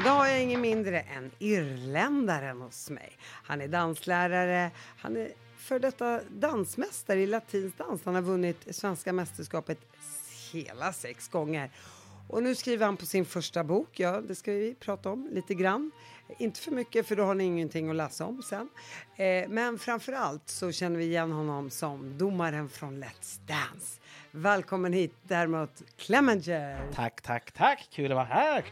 Idag är ingen mindre än irländaren hos mig. Han är danslärare, han är för detta dansmästare i latinsdans. Han har vunnit svenska mästerskapet hela 6 gånger. Och nu skriver han på sin första bok. Ja, det ska vi prata om lite grann. Inte för mycket, för då har ni ingenting att läsa om sen. Men framförallt så känner vi igen honom som domaren från Let's Dance. Välkommen hit, Dermot Clemenger. Tack. Kul att vara här.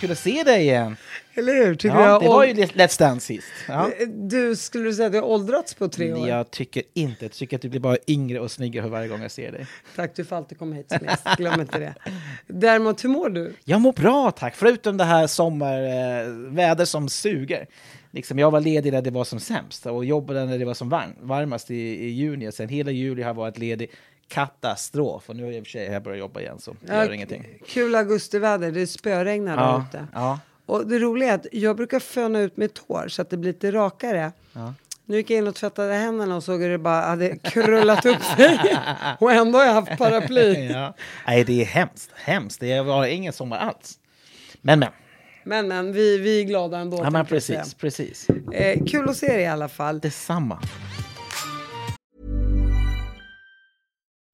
Kul att se dig igen. Eller hur? Det var ju Let's Dance sist. Ja. Du, skulle du säga att du har åldrats på 3 år? Jag tycker inte. Jag tycker att du blir bara yngre och snyggare för varje gång jag ser dig. Tack, du får alltid komma hit som gäst. Glöm inte det. Däremot, hur mår du? Jag mår bra, tack. Förutom det här sommarväder som suger. Liksom, jag var ledig när det var som sämst och jobbade när det var som varmast i juni. Sen hela juli har jag varit ledig. Katastrof. Och nu har jag i och för sig här börjat jobba igen, så jag gör ingenting. Kul augustiväder. Det spöregnar där ute. Ja. Och det roliga är att jag brukar föna ut mitt hår så att det blir lite rakare. Ja. Nu gick jag in och tvättade händerna och såg att det bara hade krullat upp sig. Och ändå har jag haft paraply. Ja. Nej, det är hemskt. Det var ingen sommar alls. Men, vi är glada ändå. Ja, men precis. Kul att se dig i alla fall. Detsamma.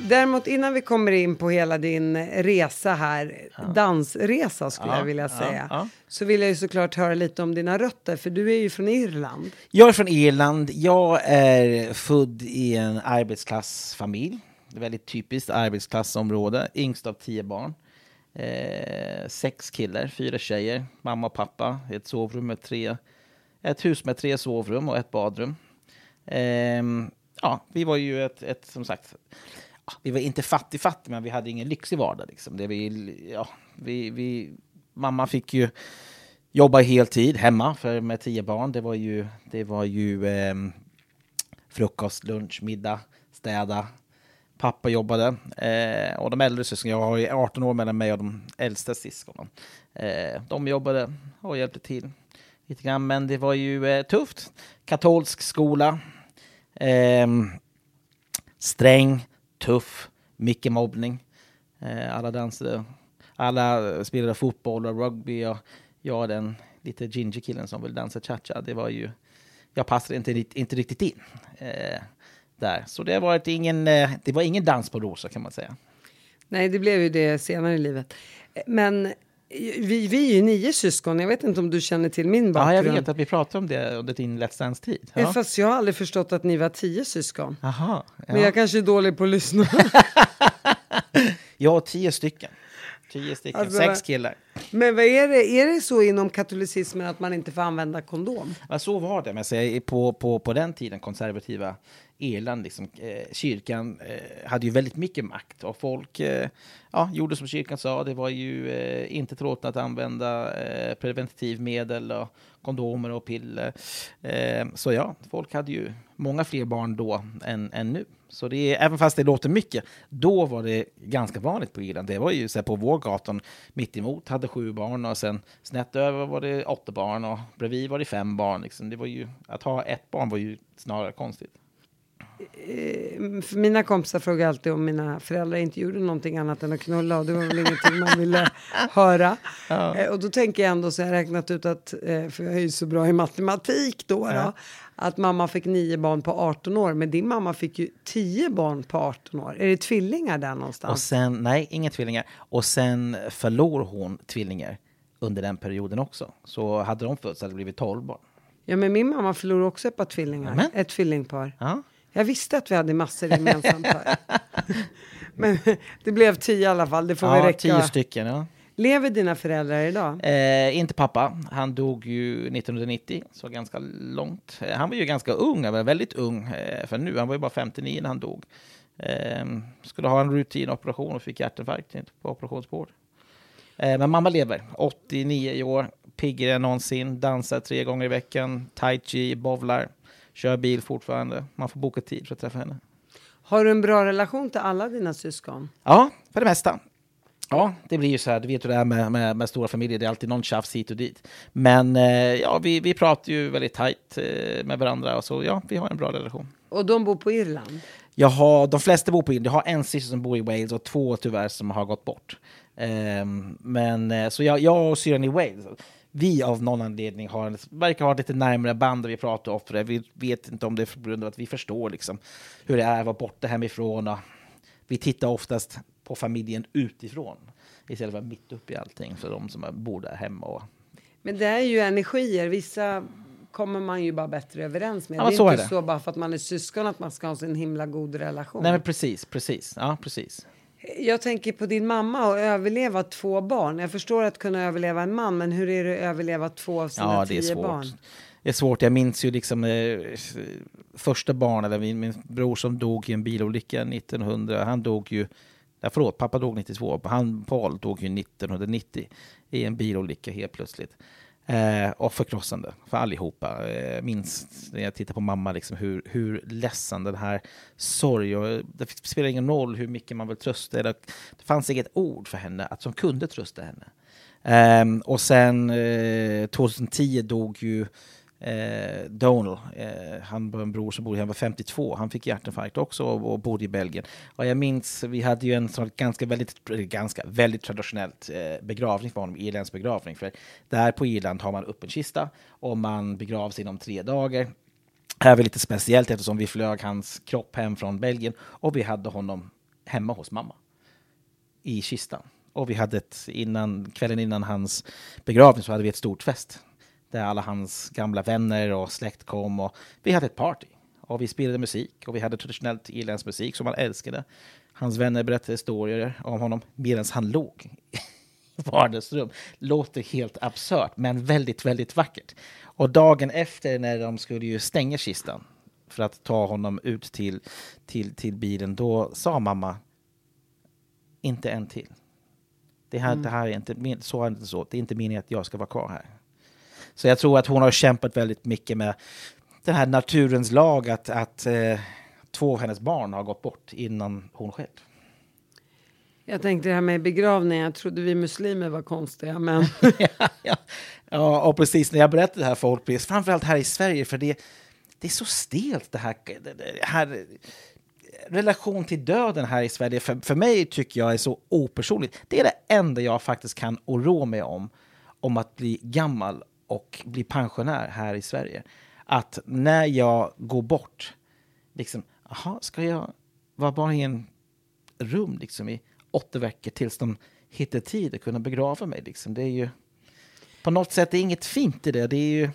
Däremot, innan vi kommer in på hela din resa här, dansresa skulle jag vilja säga, så vill jag ju såklart höra lite om dina rötter, för du är ju från Irland. Jag är från Irland. Jag är född i en arbetsklassfamilj. Det är väldigt typiskt arbetsklassområde. Yngst av 10 barn. 6 killar, 4 tjejer, mamma och pappa, ett sovrum med ett hus med 3 sovrum och ett badrum. Vi var ju ett som sagt, vi var inte fattig, men vi hade ingen lyxig vardag liksom. Mamma fick ju jobba heltid hemma för med 10 barn. Det var ju frukost, lunch, middag, städa. Pappa jobbade, och de äldre syskonen, jag har 18 år mellan mig och de äldsta syskonen. De jobbade och hjälpte till lite grann, men det var ju tufft. Katolsk skola, sträng, tuff, mycket mobbning. Alla dansade, alla spelade fotboll och rugby, och jag är den lite ginger killen som vill dansa cha-cha. Det var ju, jag passade inte riktigt in. Där. Så det har varit ingen dans på rosa kan man säga. Nej, det blev ju det senare i livet. Men vi är ju 9 syskon. Jag vet inte om du känner till min bakgrund. Ja, jag vet att vi pratade om det under din Let's Dance-tid. Ja. Fast jag har aldrig förstått att ni var 10 syskon. Aha, ja. Men jag kanske är dålig på att lyssna. Ja, 10 stycken. 10 stycken, alltså, 6 killar. Men vad är det? Är det så inom katolicismen att man inte får använda kondom? Ja, så var det. Men så, på den tiden, konservativa Irland, liksom, kyrkan hade ju väldigt mycket makt. Och folk gjorde som kyrkan sa. Det var ju inte tillåtet att använda preventivmedel och kondomer och piller. Så ja, folk hade ju många fler barn då än nu. Så det är, även fast det låter mycket, då var det ganska vanligt på Irland. Det var ju så här, på vår gatan mitt emot hade 7 barn, och sen snett över var det 8 barn och bredvid var det 5 barn. Liksom. Det var ju, att ha ett barn var ju snarare konstigt. för mina kompisar frågar alltid om mina föräldrar inte gjorde någonting annat än att knulla, och det var väl ingenting man ville höra. Ja. Och då tänker jag ändå så, jag har räknat ut att, för jag är ju så bra i matematik då, ja, då att mamma fick 9 barn på 18 år, men din mamma fick ju 10 barn på 18 år. Är det tvillingar där någonstans? Och sen, nej, inga tvillingar. Och sen förlor hon tvillingar under den perioden också. Så hade de fötts hade det blivit 12 barn. Ja, men min mamma förlorade också ett par tvillingar. Amen. Ett tvillingpar. Ja. Jag visste att vi hade massor gemensamt här. Men det blev 10 i alla fall. Det får vi räcka. 10 stycken, ja. Lever dina föräldrar idag? Inte pappa. Han dog ju 1990. Så ganska långt. Han var ju ganska ung. Han var väldigt ung. För nu, han var ju bara 59 när han dog. Skulle ha en rutinoperation och fick hjärtinfarkt på operationsbord. Men mamma lever. 89 år. Piggare än någonsin. Dansar 3 gånger i veckan. Tai chi, bowlar. Kör bil fortfarande. Man får boka tid för att träffa henne. Har du en bra relation till alla dina syskon? Ja, för det mesta. Ja, det blir ju så här. Du vet ju det här med stora familjer. Det är alltid någon tjafs hit och dit. Men ja, vi pratar ju väldigt tajt med varandra. Och så ja, vi har en bra relation. Och de bor på Irland? De flesta bor på Irland. Jag har en syster som bor i Wales och 2 tyvärr som har gått bort. Men så jag och syrran i Wales... Vi av någon anledning verkar ha lite närmare band där vi pratar ofta. Vi vet inte om det är på grund av att vi förstår liksom hur det är att vara borta hemifrån. Och vi tittar oftast på familjen utifrån istället för mitt uppe i allting för de som bor där hemma. Men det är ju energier. Vissa kommer man ju bara bättre överens med. Ja, det är så inte är det. Så bara för att man är syskon att man ska ha en himla god relation. Nej, men precis. Ja, precis. Jag tänker på din mamma och överleva 2 barn. Jag förstår att kunna överleva en man, men hur är det att överleva 2 av sina 10 barn? Det är svårt. Jag minns ju liksom första barnet, eller min bror som dog i en bilolycka 1900. Han dog ju, pappa dog 92. Paul dog ju 1990 i en bilolycka helt plötsligt. Och förkrossande för allihopa. Minns när jag tittar på mamma liksom hur ledsen den här sorg, och det spelar ingen roll hur mycket man vill trösta, eller det fanns inget ord för henne att som kunde trösta henne. Och sen 2010 dog ju Donal, han var en bror som bodde, han var 52, han fick hjärtinfarkt också och bodde i Belgien. Och jag minns, vi hade ju en sån ganska väldigt traditionellt begravning för honom, Irlands begravning, för där på Irland har man upp en kista och man begravs inom 3 dagar. Här var lite speciellt eftersom vi flög hans kropp hem från Belgien och vi hade honom hemma hos mamma i kistan. Och vi hade kvällen innan hans begravning så hade vi ett stort fest där alla hans gamla vänner och släkt kom, och vi hade ett party och vi spelade musik och vi hade traditionellt irländsk musik som han älskade. Hans vänner berättade historier om honom medan han låg i vardagsrum. Låter helt absurt men väldigt, väldigt vackert. Och dagen efter när de skulle ju stänga kistan för att ta honom ut till bilen, då sa mamma inte en till. Det är inte meningen att jag ska vara kvar här. Så jag tror att hon har kämpat väldigt mycket med den här naturens lag att 2 av hennes barn har gått bort innan hon själv. Jag tänkte det här med begravning. Jag trodde vi muslimer var konstiga, men... ja, och precis när jag berättade det här för folk, framförallt här i Sverige, för det är så stelt det här relation till döden här i Sverige. För mig tycker jag är så opersonligt. Det är det enda jag faktiskt kan oroa mig om att bli gammal och bli pensionär här i Sverige. Att när jag går bort liksom, ska jag vara bara i en rum liksom i 8 veckor tills de hittar tid att kunna begrava mig liksom. Det är ju på något sätt, det är inget fint i det. Det är ju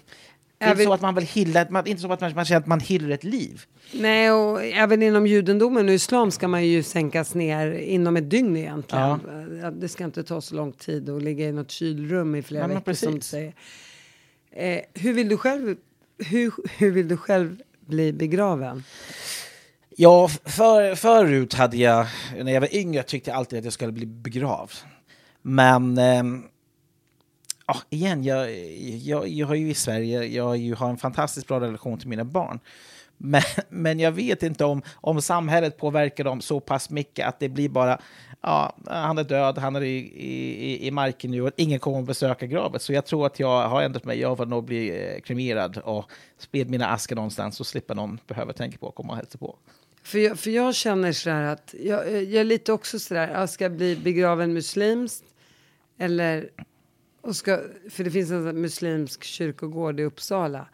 inte så att man vill känner att man hyllar ett liv. Nej, och även inom judendomen och islam ska man ju sänkas ner inom ett dygn egentligen. Ja. Det ska inte ta så lång tid att ligga i något kylrum i flera veckor, precis. Som du säger. Hur vill du själv bli begraven? Ja, förut hade jag, när jag var yngre, tyckte jag alltid att jag skulle bli begravd. Men jag har ju i Sverige, jag har en fantastiskt bra relation till mina barn. Men jag vet inte om samhället påverkar dem så pass mycket att det blir bara, ja, han är död, han är i marken nu och ingen kommer att besöka gravet. Så jag tror att jag har ändrat mig. Jag får nog bli kremerad och spred mina askar någonstans och slippa någon behöver tänka på att komma och hälsa på. För jag känner så här att jag är lite också så där, jag ska bli begraven muslimskt eller för det finns en muslimsk kyrkogård i Uppsala.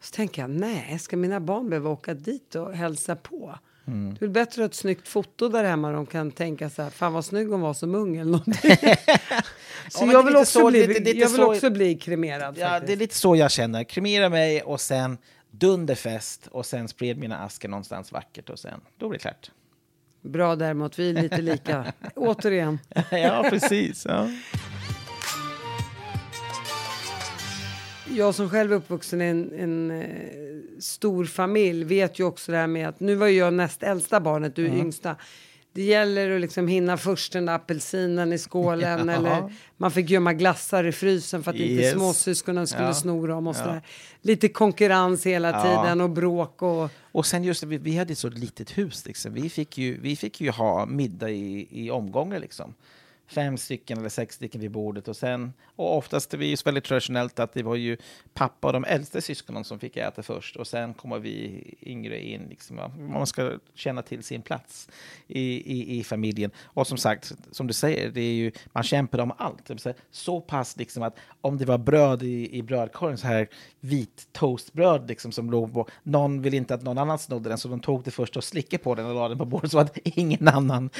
Så tänker jag, nej, ska mina barn behöva åka dit och hälsa på? Mm. Det är bättre att ett snyggt foto där hemma. De kan tänka så här, fan vad snygg hon var som ung eller någonting. Så ja, jag vill också bli kremerad. Ja, faktiskt. Det är lite så jag känner. Kremera mig och sen dunderfest och sen spred mina askar någonstans vackert och sen, då blir det klart. Bra däremot, vi är lite lika. Återigen. Ja, precis. Ja. Jag som själv är uppvuxen i en stor familj vet ju också det här med att nu var jag näst äldsta barnet, du är yngsta. Det gäller att liksom hinna först den där apelsinen i skålen eller man fick gömma glassar i frysen för att inte småsyskonen skulle sno dem och sådär. Lite konkurrens hela tiden och bråk och sen just vi hade ett så litet hus liksom. Vi fick ju ha middag i omgångar liksom. 5 stycken eller 6 stycken vid bordet och oftast är vi ju väldigt traditionellt att det var ju pappa och de äldsta syskonen som fick äta först och sen kommer vi yngre in liksom, man ska känna till sin plats i familjen och som sagt, som du säger, det är ju man kämpar om allt, så pass liksom att om det var bröd i brödkorgen så här vit toastbröd liksom som låg på, någon vill inte att någon annan snodde den så de tog det först och slickade på den och la den på bordet så att ingen annan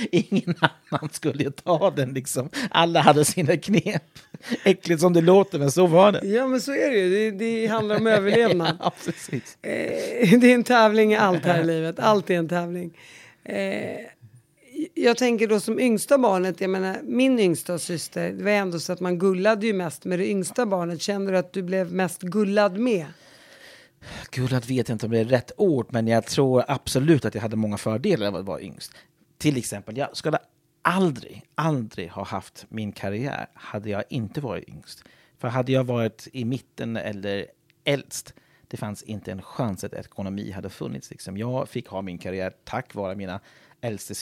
skulle ta den liksom. Alla hade sina knep. Äckligt som det låter, men så var det. Ja, men så är det ju. Det handlar om överlevnad. Ja, precis. Det är en tävling i allt här i livet. Allt är en tävling. Jag tänker då som yngsta barnet, jag menar, min yngsta syster, det var ändå så att man gullade ju mest med det yngsta barnet. Känner du att du blev mest gullad med? Gullad vet jag inte om det är rätt ord, men jag tror absolut att jag hade många fördelar av att vara yngst. Till exempel, jag skulle aldrig har haft min karriär hade jag inte varit yngst. För hade jag varit i mitten eller äldst, det fanns inte en chans att ekonomi hade funnits. Liksom. Jag fick ha min karriär tack vare mina äldre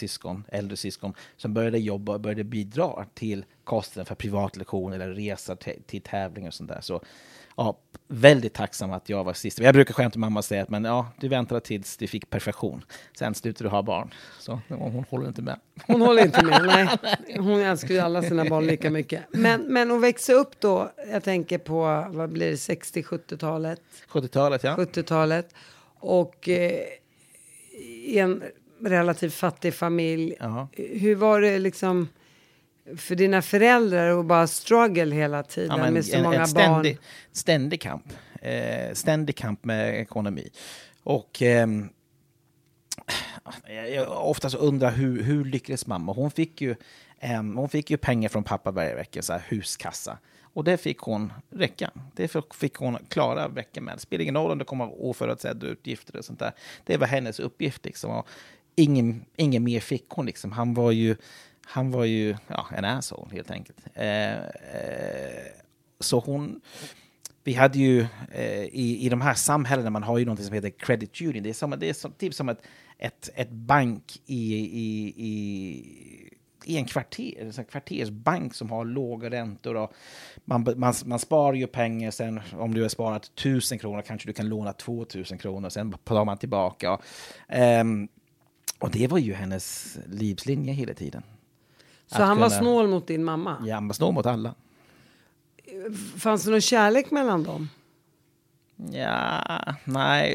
syskon som började jobba och började bidra till kostnaden för privatlektioner eller resor till tävlingar och sånt där. Så ja, väldigt tacksam att jag var sist. Jag brukar skämta mamma och säga att men, ja, du väntade tills du fick perfektion. Sen slutade du ha barn. Så hon håller inte med. Hon håller inte med, nej. Hon älskar ju alla sina barn lika mycket. Men hon växer upp då, jag tänker på, vad blir det, 60-70-talet? 70-talet, ja. 70-talet. Och en relativt fattig familj. Aha. Hur var det liksom för dina föräldrar och bara struggle hela tiden med så många barn? Ständig kamp med ekonomi. Och jag oftast undrar hur lyckades mamma? Hon fick ju pengar från pappa varje vecka, så här huskassa. Och det fick hon räcka. Det fick hon klara veckan med. Det spelar ingen roll om det kommer oförutsedda utgifter och sånt där. Det var hennes uppgift liksom. Och ingen mer fick hon liksom. Han var ju ja, en asshole helt enkelt. Så hon... Vi hade ju i de här samhällena, man har ju något som heter credit union. Det är typ som ett bank i en kvarter, en kvartersbank som har låga räntor och man sparar ju pengar. Sen om du har sparat 1 000 kronor kanske du kan låna 2 000 kronor och sen tar man tillbaka. Och det var ju hennes livslinje hela tiden. Så han var snål mot din mamma? Ja, han var snål mot alla. Fanns det någon kärlek mellan dem? Ja, nej.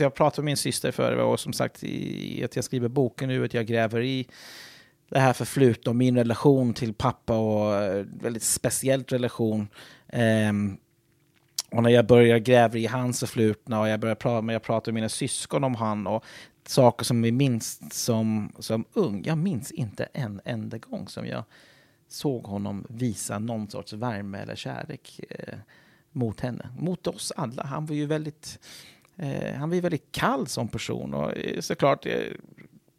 Jag pratade med min syster förra och som sagt att jag skriver boken nu, att jag gräver i det här förflutet och min relation till pappa och väldigt speciell relation. Och när jag börjar gräva i hans förflutna och jag pratar med mina syskon om han och saker som vi minns som ung. Jag minns inte en enda gång som jag såg honom visa någon sorts värme eller kärlek mot henne. Mot oss alla. Han var ju väldigt kall som person. Och såklart,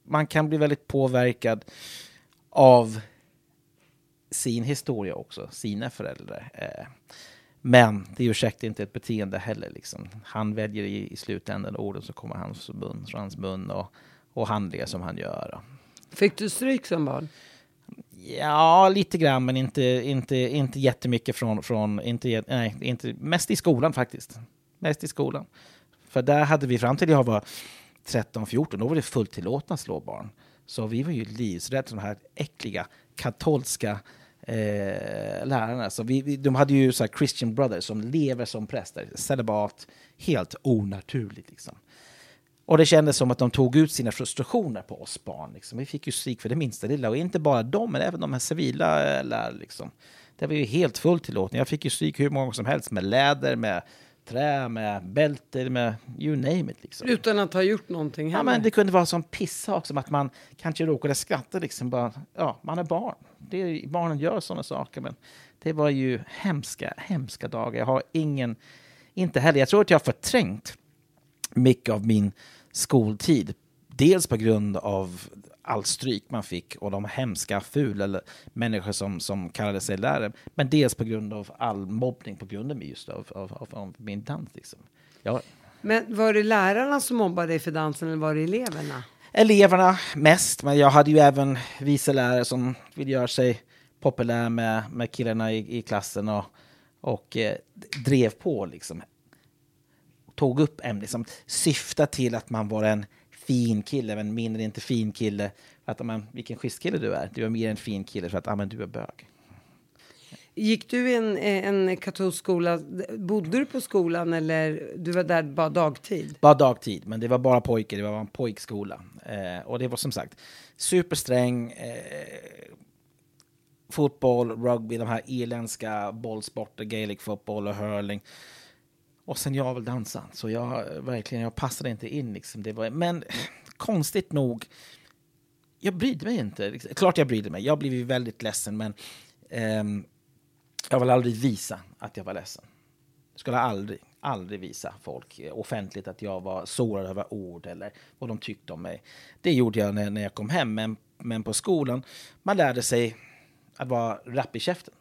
man kan bli väldigt påverkad av sin historia också. Sina föräldrar. Men det ursäktar inte ett beteende heller. Liksom. Han väljer i slutändan orden som kommer från hans mun och handlingar som han gör. Fick du stryk som barn? Ja, lite grann, men inte jättemycket inte mest i skolan faktiskt. Mest i skolan. För där hade vi fram till jag var 13-14, då var det fullt tillåtna att slå barn. Så vi var ju livsrädda för de här äckliga katolska lärarna. Så de hade ju så här Christian Brothers som lever som präster, celibat, helt onaturligt liksom. Och det kändes som att de tog ut sina frustrationer på oss barn. Liksom. Vi fick ju stryk för det minsta lilla. Och inte bara de, men även de här civila lärarna. Liksom. Det var ju helt fullt tillåtning. Jag fick ju stryk hur många som helst. Med läder, med trä, med bälter, med you name it. Liksom. Utan att ha gjort någonting heller. Ja, men det kunde vara som pissak. Som att man kanske råkade skratta. Liksom, bara, ja, man är barn. Barnen gör sådana saker. Men det var ju hemska dagar. Jag har inte heller. Jag tror att jag har förträngt mycket av min skoltid. Dels på grund av all stryk man fick och de hemska fula människor som kallade sig lärare. Men dels på grund av all mobbning på grund av just av min dans. Liksom. Ja. Men var det lärarna som mobbade dig för dansen eller var det eleverna? Eleverna mest. Men jag hade ju även vice lärare som ville göra sig populär med killarna i klassen och drev på liksom. Tog upp ämnen som syftar till att man var en fin kille, men mindre inte fin kille. Att, amen, vilken schysst kille du är. Du är mer en fin kille för att amen, du är bög. Gick du i en katolsk skola? Bodde du på skolan eller du var där bara dagtid? Bara dagtid, men det var bara pojkar. Det var en pojkskola. Och det var som sagt supersträng. Fotboll, rugby, de här irländska bollsporter, gaelic fotboll och hurling. Och sen jag väl dansade. Så jag passade inte in. Liksom. Det var, men konstigt nog, jag brydde mig inte. Liksom. Klart jag brydde mig. Jag blev ju väldigt ledsen. Men jag ville aldrig visa att jag var ledsen. Jag skulle aldrig visa folk offentligt att jag var sårad över ord. Eller vad de tyckte om mig. Det gjorde jag när jag kom hem. Men på skolan, man lärde sig att vara rapp i käften.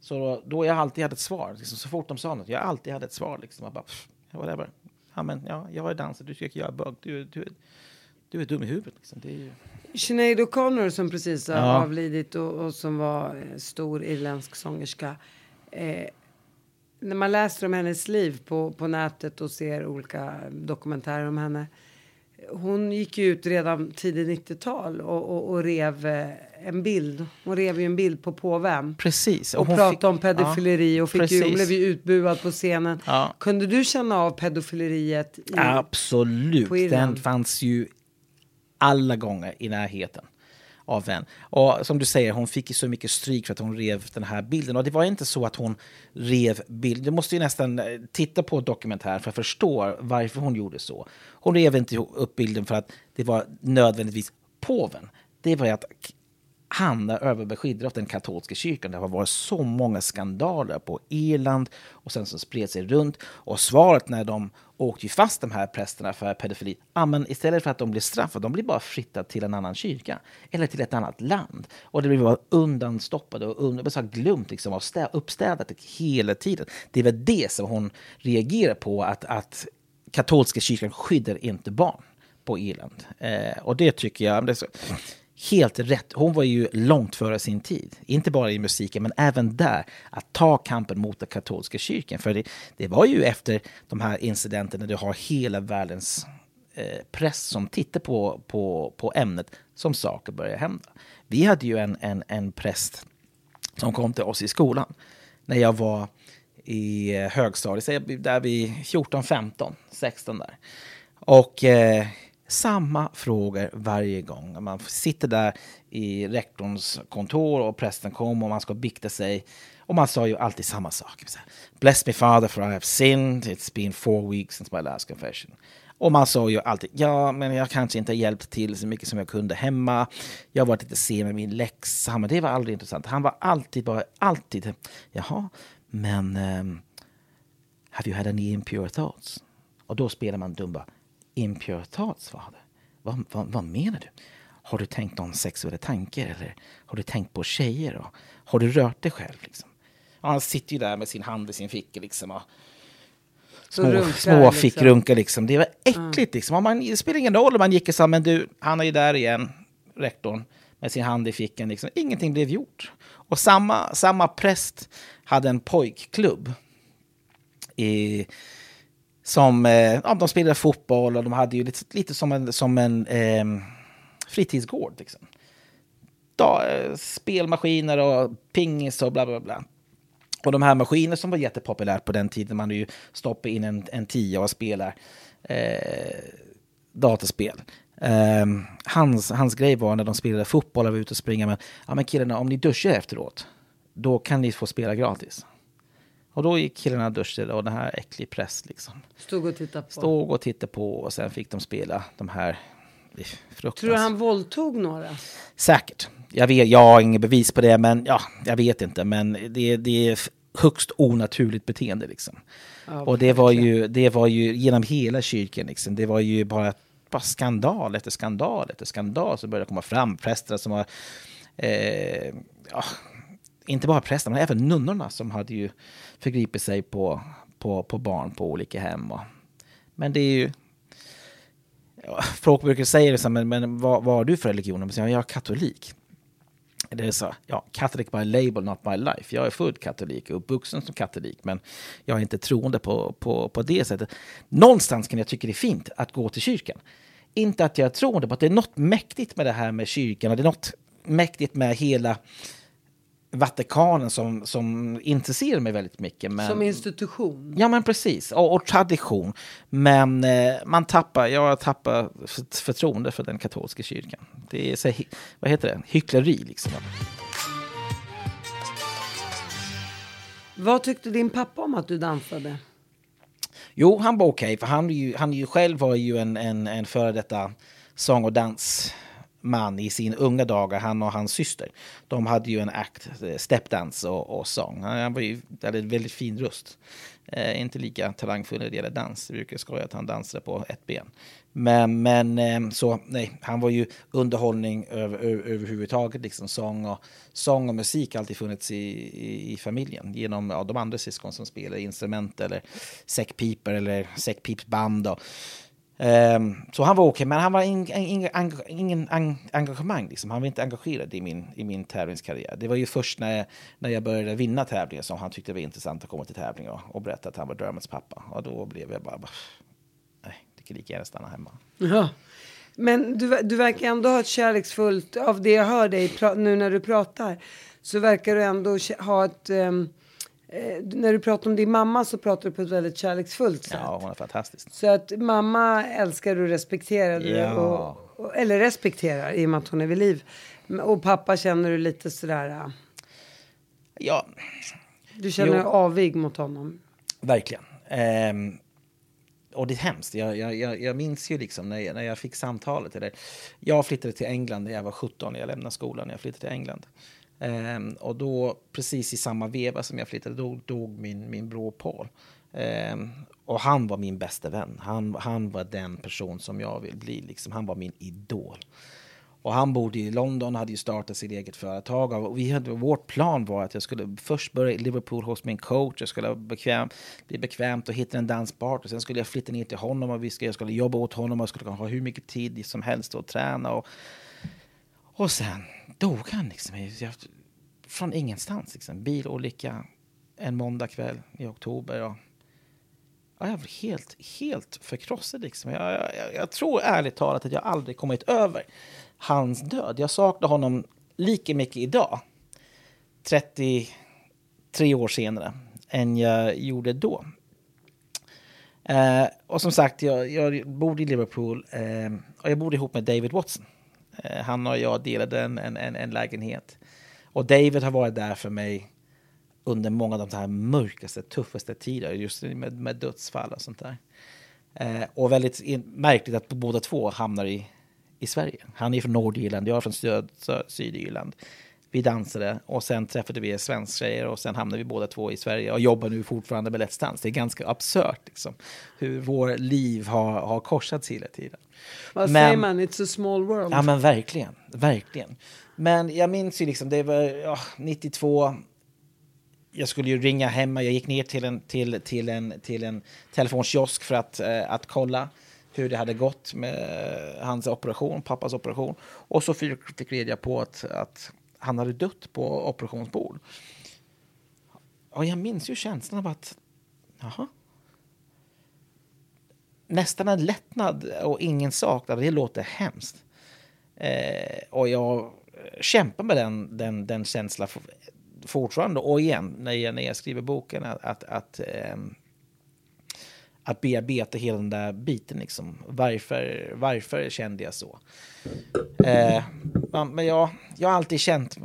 Så då jag alltid hade ett svar. Liksom, så fort de sa något. Jag alltid hade ett svar. Liksom. Jag bara, whatever. Amen, ja, jag har dansat. Du tycker jag är bög. Du är dum i huvudet. Liksom. Det är ju... Sinead O'Connor som precis har avlidit. Och som var stor irländsk sångerska. När man läser om hennes liv på nätet. Och ser olika dokumentärer om henne. Hon gick ju ut redan tidigt 90-tal och rev en bild. Hon rev ju en bild på påven. Precis. Och pratade om pedofileri och blev ju utbuad på scenen. Ja. Kunde du känna av pedofileriet? Absolut. Den fanns ju alla gånger i närheten av en. Och som du säger, hon fick ju så mycket stryk för att hon rev den här bilden. Och det var inte så att hon rev bilden. Du måste ju nästan titta på dokumentären för att förstå varför hon gjorde så. Hon rev inte upp bilden för att det var nödvändigtvis påven. Det var att han är överbeskyddad av den katolska kyrkan. Det har varit så många skandaler på Irland och sen som spred sig runt. Och svaret när de åkte fast de här prästerna för pedofili. Men istället för att de blir straffade, de blir bara flyttade till en annan kyrka. Eller till ett annat land. Och det blir bara undanstoppade och glömt liksom, och uppstädat hela tiden. Det var det som hon reagerar på. Att katolska kyrkan skyddar inte barn på Irland. Och det tycker jag... Det är så. Helt rätt. Hon var ju långt före sin tid. Inte bara i musiken, men även där. Att ta kampen mot den katolska kyrkan. För det var ju efter de här incidenterna när du har hela världens press som tittar på ämnet som saker börjar hända. Vi hade ju en präst som kom till oss i skolan. När jag var i högstadiet, där vi 14, 15, 16 där. Och... samma frågor varje gång. Man sitter där i rektorns kontor och prästen kommer och man ska bikta sig. Och man sa ju alltid samma sak. Bless me father for I have sinned. It's been 4 weeks since my last confession. Och man sa ju alltid, men jag kanske inte hjälpt till så mycket som jag kunde hemma. Jag har varit lite sen med min läxa. Men det var aldrig intressant. Han var alltid. Jaha, men have you had any impure thoughts? Och då spelar man dumma. Impure thoughts, fader. Vad menar du? Har du tänkt om sexuella tankar? Eller har du tänkt på tjejer? Och har du rört dig själv? Liksom? Ja, han sitter ju där med sin hand i sin ficka liksom och små fickrunka liksom. Det var äckligt liksom. Det spelar ingen roll om man gick och sa, men du, han är ju där igen, rektorn, med sin hand i fickan liksom. Ingenting blev gjort. Och samma präst hade en pojkklubb som de spelade fotboll och de hade ju lite som en fritidsgård liksom. Spelmaskiner och pingis och bla bla bla. Och de här maskiner som var jättepopulärt på den tiden, man ju stoppade in en 10 och spelar dataspel. Hans grej var när de spelade fotboll och var ute och springa, men killarna, om ni duschar efteråt, då kan ni få spela gratis. Och då gick killarna och duschade och den här äcklig press liksom. Stod och tittade på och sen fick de spela de här. Tror du han våldtog några? Säkert. Jag har inget bevis på det, men jag vet inte. Men det är högst onaturligt beteende liksom. Ja, och det var ju genom hela kyrkan liksom. Det var ju bara skandal efter skandal efter skandal som började komma fram. Präster som var inte bara präster, men även nunnorna som hade ju förgripit sig på barn på olika hem. Men det är ju, folk brukar säga det så, men vad är du för religion? De säger, jag är katolik. Det är så, ja, Catholic by label, not by life. Jag är född katolik och uppvuxen som katolik, men jag är inte troende på det sättet. Någonstans kan jag tycka det är fint att gå till kyrkan. Inte att jag är troende, men att det är något mäktigt med det här med kyrkan, och det är något mäktigt med hela Vatikanen som intresserar mig väldigt mycket. Men, som institution? Ja, men precis. Och tradition. Men jag tappar förtroende för den katolska kyrkan. Det är så, vad heter det? Hyckleri liksom. Vad tyckte din pappa om att du dansade? Jo, han var okej. För han ju själv var ju en före detta sång- och dans man i sin unga dagar, han och hans syster. De hade ju en act, steppdance och sång. Han var ju, hade en väldigt fin röst. Inte lika talangfull när det gäller dans. Jag brukar skoja att han dansade på ett ben. Men han var ju underhållning överhuvudtaget. Liksom sång och musik har alltid funnits i familjen. Genom de andra syskon som spelar instrument eller säckpiper eller säckpipsband och så han var okej, men han var ingen engagemang liksom. Han var inte engagerad i min tävlingskarriär. Det var ju först när jag började vinna tävlingar som han tyckte det var intressant att komma till tävlingar och berätta att han var Dermots pappa. Och då blev jag bara nej, det kan lika gärna stanna hemma. Ja. Men du verkar ändå ha ett kärleksfullt, av det jag hör dig nu när du pratar, så verkar du ändå ha ett när du pratar om din mamma så pratar du på ett väldigt kärleksfullt sätt. Ja, hon är fantastisk. Så att mamma älskar och respekterar dig, ja. Eller respekterar i och med att hon är vid liv. Och pappa känner du lite sådär. Ja. Du känner dig avig mot honom. Verkligen. Och det är hemskt. Jag minns ju liksom när jag fick samtalet. Eller, jag flyttade till England när jag var 17. Jag lämnade skolan när jag flyttade till England. Och då precis i samma veva som jag flyttade dog min bror Paul, och han var min bästa vän, han var den person som jag vill bli liksom. Han var min idol, och han bodde i London, hade ju startat sitt eget företag, och vårt plan var att jag skulle först börja i Liverpool hos min coach, jag skulle bli bekvämt och hitta en danspartner, och sen skulle jag flytta ner till honom och jag skulle jobba åt honom och jag skulle ha hur mycket tid som helst att träna, och sen dog han liksom, från ingenstans liksom. Bilolycka en måndag kväll i oktober, och jag var helt förkrossad liksom. Jag tror ärligt talat att jag aldrig kommit över hans död. Jag saknar honom lika mycket idag 33 år senare än jag gjorde då. Och som sagt, jag bodde i Liverpool, och jag bodde ihop med David Watson. Han och jag delade en lägenhet. Och David har varit där för mig under många av de här mörkaste, tuffaste tider. Just med dödsfall och sånt där. Och väldigt märkligt att båda två hamnar i Sverige. Han är från Nordirland, jag är från Sydirland. Vi dansade och sen träffade vi svenska tjejer och sen hamnade vi båda två i Sverige. Och jobbar nu fortfarande med Let's Dance. Det är ganska absurt liksom, hur vår liv har korsats hela tiden. Vad säger man? It's a small world. Ja, men verkligen, verkligen. Men jag minns ju liksom, det var 92. jag skulle ju ringa hemma. Jag gick ner till en telefonkiosk för att kolla hur det hade gått med hans operation, pappas operation. Och så fick reda på att han hade dött på operationsbord. Och jag minns ju känslan av att, jaha. Nästan en lättnad och ingen saknad. Det låter hemskt. Och jag kämpar med den känslan fortfarande. Och igen, när jag skriver boken, att bearbeta hela den där biten. Liksom. Varför kände jag så? Men jag har alltid känt...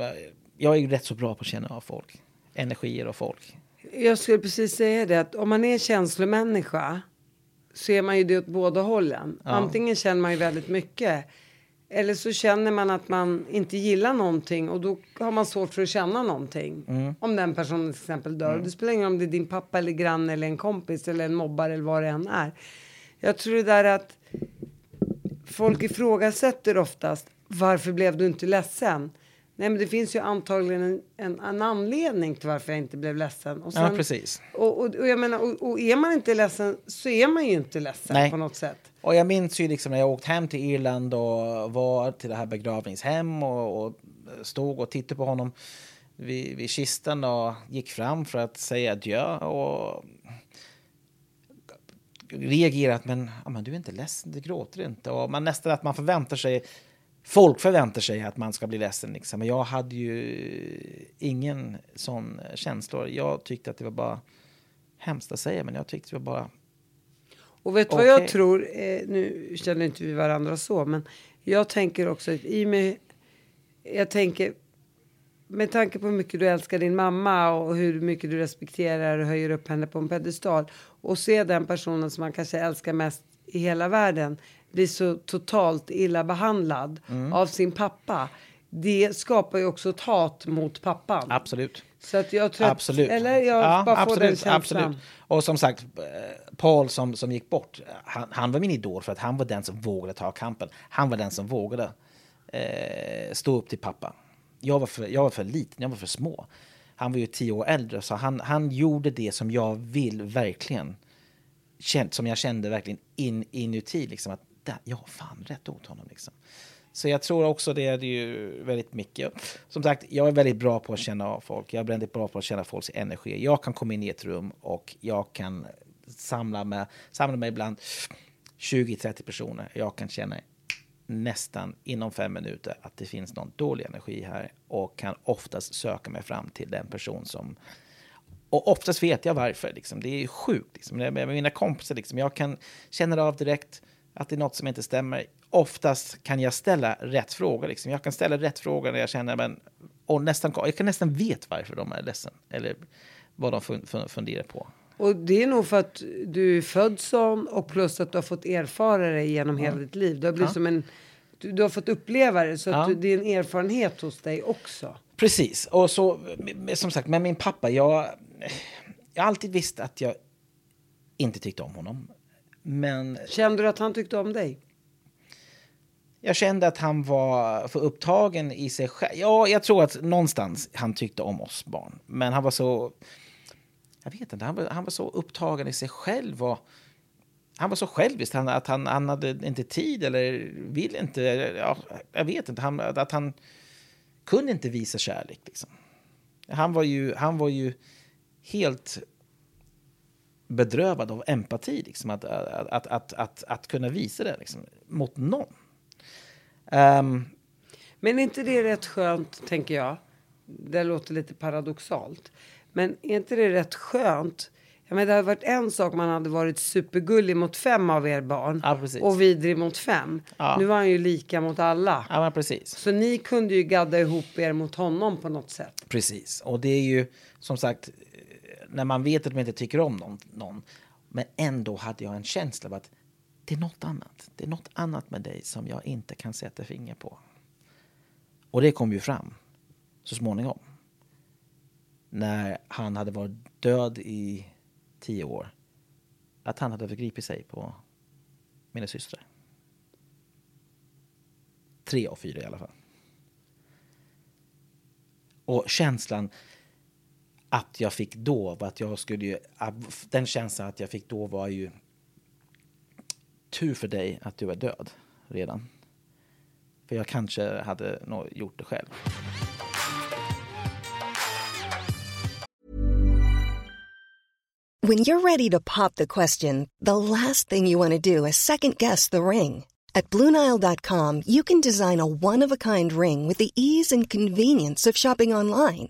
Jag är ju rätt så bra på att känna av folk. Energier och folk. Jag skulle precis säga det. Att om man är känslomänniska... så är man ju det åt båda hållen. Ja. Antingen känner man ju väldigt mycket. Eller så känner man att man inte gillar någonting. Och då har man svårt för att känna någonting. Mm. Om den personen till exempel dör. Mm. Det spelar ingen roll om det är din pappa eller grann. Eller en kompis eller en mobbare eller vad det än är. Jag tror det där att. Folk ifrågasätter oftast. Varför blev du inte ledsen? Nej, men det finns ju antagligen en anledning till varför jag inte blev ledsen. Och sen, ja, precis. Och jag menar, och är man inte ledsen så är man ju inte ledsen. Nej. På något sätt. Och jag minns ju liksom när jag åkte hem till Irland och var till det här begravningshem och stod och tittade på honom vid kistan och gick fram för att säga adjö och reagerat, men du är inte ledsen, du gråter inte. Och man nästan att man förväntar sig... Folk förväntar sig att man ska bli ledsen. Liksom. Men jag hade ju ingen sån känsla. Jag tyckte att det var bara hemskt att säga. Men jag tyckte det var bara... Och vet du vad jag tror? Nu känner inte vi varandra så. Men jag tänker också... Med tanke på hur mycket du älskar din mamma. Och hur mycket du respekterar och höjer upp henne på en pedestal. Och se den personen som man kanske älskar mest i hela världen. Blir så totalt illa behandlad av sin pappa. Det skapar ju också ett hat mot pappan. Absolut. Så att jag tror absolut. Att, eller jag ja, bara absolut, får den känslan. Absolut. Och som sagt, Paul som gick bort, han var min idol för att han var den som vågade ta kampen. Han var den som vågade stå upp till pappa. Jag var för liten, jag var för små. Han var ju 10 år äldre, så han gjorde det som jag vill verkligen. Som jag kände verkligen inuti liksom att jag har fan rätt åt honom liksom. Så jag tror också det är ju väldigt mycket. Som sagt, jag är väldigt bra på att känna av folk. Jag är väldigt bra på att känna folks energi. Jag kan komma in i ett rum och jag kan samla mig ibland 20-30 personer. Jag kan känna nästan inom 5 minuter att det finns någon dålig energi här och kan oftast söka mig fram till den person som... Och oftast vet jag varför. Liksom. Det är sjukt. Liksom. Med mina kompisar. Liksom. Jag kan känna av direkt att det är något som inte stämmer. Oftast kan jag ställa rätt frågor. Liksom. Jag kan ställa rätt frågor när jag känner... jag kan nästan veta varför de är ledsen. Eller vad de funderar på. Och det är nog för att du är född sån. Och plus att du har fått erfara det genom hela ditt liv. Du har blivit som en... Du har fått uppleva det, så att det är en erfarenhet hos dig också. Precis. Och så, som sagt, med min pappa, jag har alltid visst att jag inte tyckte om honom. Men kände du att han tyckte om dig? Jag kände att han var för upptagen i sig själv. Ja, jag tror att någonstans han tyckte om oss barn. Men han var så... Jag vet inte, han var så upptagen i sig själv och... Han var så självisk att han hade inte tid eller ville inte, jag vet inte, att han kunde inte visa kärlek. Liksom. Han var ju helt bedrövad av empati, liksom, att kunna visa det liksom, mot någon. Men är inte det rätt skönt, tänker jag? Det låter lite paradoxalt. Men är inte det rätt skönt? Men det hade varit en sak man hade varit supergullig mot 5 av er barn. Ja, och vidrig mot 5. Ja. Nu var han ju lika mot alla. Ja, men precis. Så ni kunde ju gadda ihop er mot honom på något sätt. Precis. Och det är ju som sagt när man vet att man inte tycker om någon. Men ändå hade jag en känsla av att det är något annat. Det är något annat med dig som jag inte kan sätta finger på. Och det kom ju fram så småningom. När han hade varit död i 10 år, att han hade förgripit sig på mina systrar. 3 av 4 i alla fall. Och känslan att jag fick då, att jag skulle ju, den känslan att jag fick då var ju tur för dig att du är död redan. För jag kanske hade gjort det själv. When you're ready to pop the question, the last thing you want to do is second guess the ring. At BlueNile.com, you can design a one-of-a-kind ring with the ease and convenience of shopping online.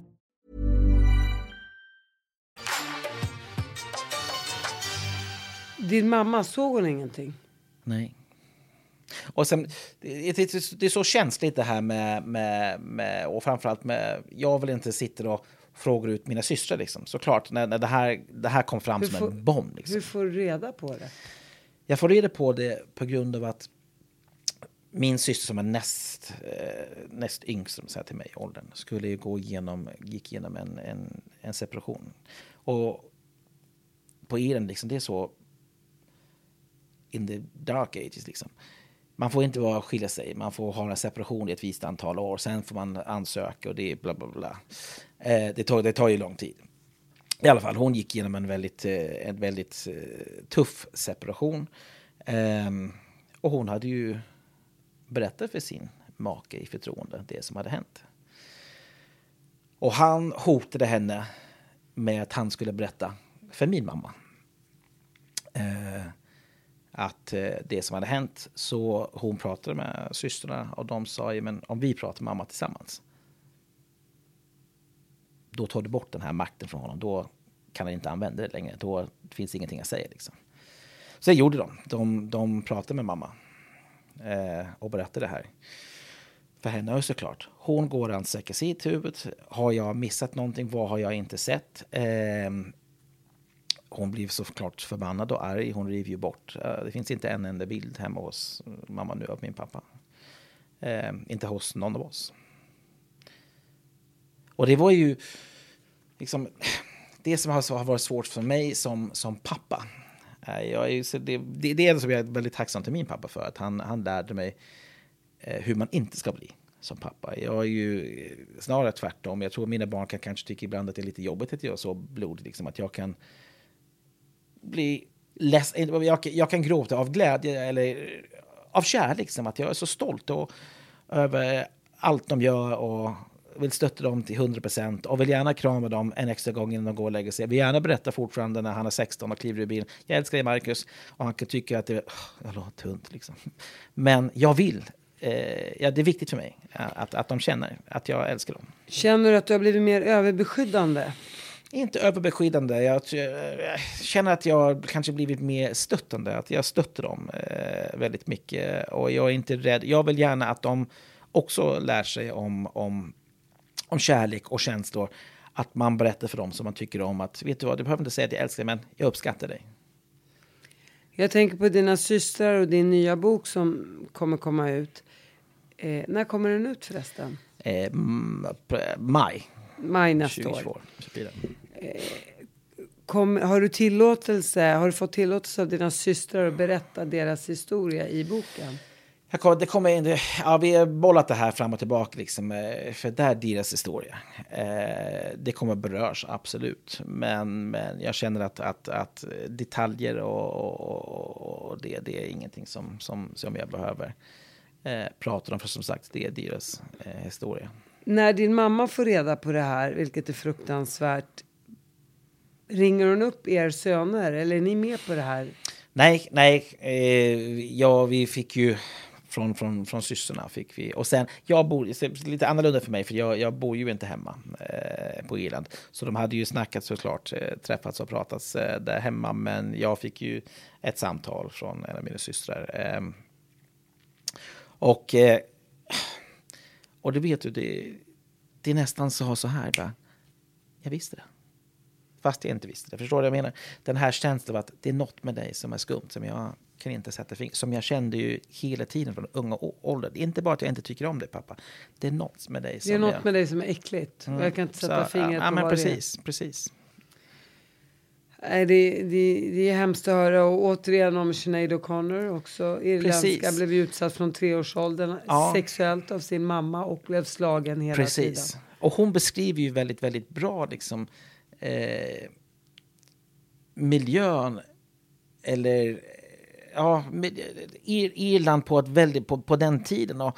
Din mamma, såg hon ingenting? Nej. Och sen, det är så känsligt det här med och framförallt med, jag vill inte sitta och fråga ut mina systrar liksom. Såklart, när det här kom fram som en bomb liksom. Hur får du reda på det? Jag får reda på det på grund av att min syster som är näst yngst som säger till mig i åldern skulle ju gick igenom en separation. Och på Irland liksom, det är så in the dark ages liksom. Man får inte bara skilja sig. Man får ha en separation i ett visst antal år. Sen får man ansöka och det är bla bla bla. Det tar ju lång tid. I alla fall, hon gick igenom en väldigt tuff separation. Och hon hade ju berättat för sin make i förtroende det som hade hänt. Och han hotade henne med att han skulle berätta för min mamma. Att det som hade hänt, så hon pratade med systrarna och de sa, men om vi pratar med mamma tillsammans då tar du bort den här makten från honom, då kan han inte använda det längre, då finns ingenting att säga liksom. Så det gjorde de pratade med mamma och berättade det här för henne och såklart hon går och ansäker sig i huvudet, har jag missat någonting, vad har jag inte sett? Hon blev såklart förbannad och arg. Hon river ju bort. Det finns inte en enda bild hemma hos mamma nu av min pappa. Inte hos någon av oss. Och det var ju liksom, det som har varit svårt för mig som pappa. Det är det som jag är väldigt tacksam till min pappa för. Att han lärde mig hur man inte ska bli som pappa. Jag är ju snarare tvärtom. Jag tror mina barn kan kanske tycka ibland att det är lite jobbigt att jag är så blodig. Liksom, att jag kan bli ledsen, jag kan gråta av glädje eller av kärlek liksom, att jag är så stolt och över allt de gör och vill stötta dem till 100% och vill gärna krama dem en extra gång innan de går och lägger sig. Jag vill gärna berätta fortfarande när han är 16 och kliver i bilen, jag älskar dig Marcus, och han kan tycka att det är tunt liksom. Men jag vill det är viktigt för mig att de känner att jag älskar dem. Känner du att du har blivit mer överbeskyddande? Inte överbeskyddande. Jag känner att jag kanske blivit mer stöttande. Att jag stöttar dem väldigt mycket. Och jag är inte rädd. Jag vill gärna att de också lär sig om kärlek och känslor. Att man berättar för dem som man tycker om. Att, vet du vad, du behöver inte säga att jag älskar dig, men jag uppskattar dig. Jag tänker på dina systrar och din nya bok som kommer komma ut. När kommer den ut förresten? Maj nästa år. Har du fått tillåtelse av dina systrar att berätta deras historia i boken? Vi har bollat det här fram och tillbaka liksom, för det här är deras historia. Det kommer berörs absolut, men jag känner att detaljer och det är ingenting som jag behöver prata om, för som sagt det är deras historia. När din mamma får reda på det här, vilket är fruktansvärt, ringer hon upp er söner eller är ni med på det här? Nej, vi fick ju från syssorna fick vi. Och sen, jag bor lite annorlunda för mig, för jag bor ju inte hemma på Irland. Så de hade ju snackat såklart, träffats och pratats där hemma. Men jag fick ju ett samtal från en av mina systrar. Och du vet ju, det är nästan så här, va? Jag visste det. Fast jag inte visste det. Förstår du vad jag menar? Den här känslan av att det är något med dig som är skumt, som jag kan inte sätta fingret. Som jag kände ju hela tiden från unga ålder. Inte bara att jag inte tycker om dig, pappa. Det är något med dig som är... Det är något med dig som är äckligt. Mm. Jag kan inte sätta fingret på men vad precis, det är. Precis. Det är hemskt att höra. Och återigen om Sinead O'Connor också. Irländska blev utsatt från 3-årsåldern sexuellt av sin mamma och blev slagen hela tiden. Och hon beskriver ju väldigt, väldigt bra liksom miljön eller Irland på ett väldigt på den tiden, och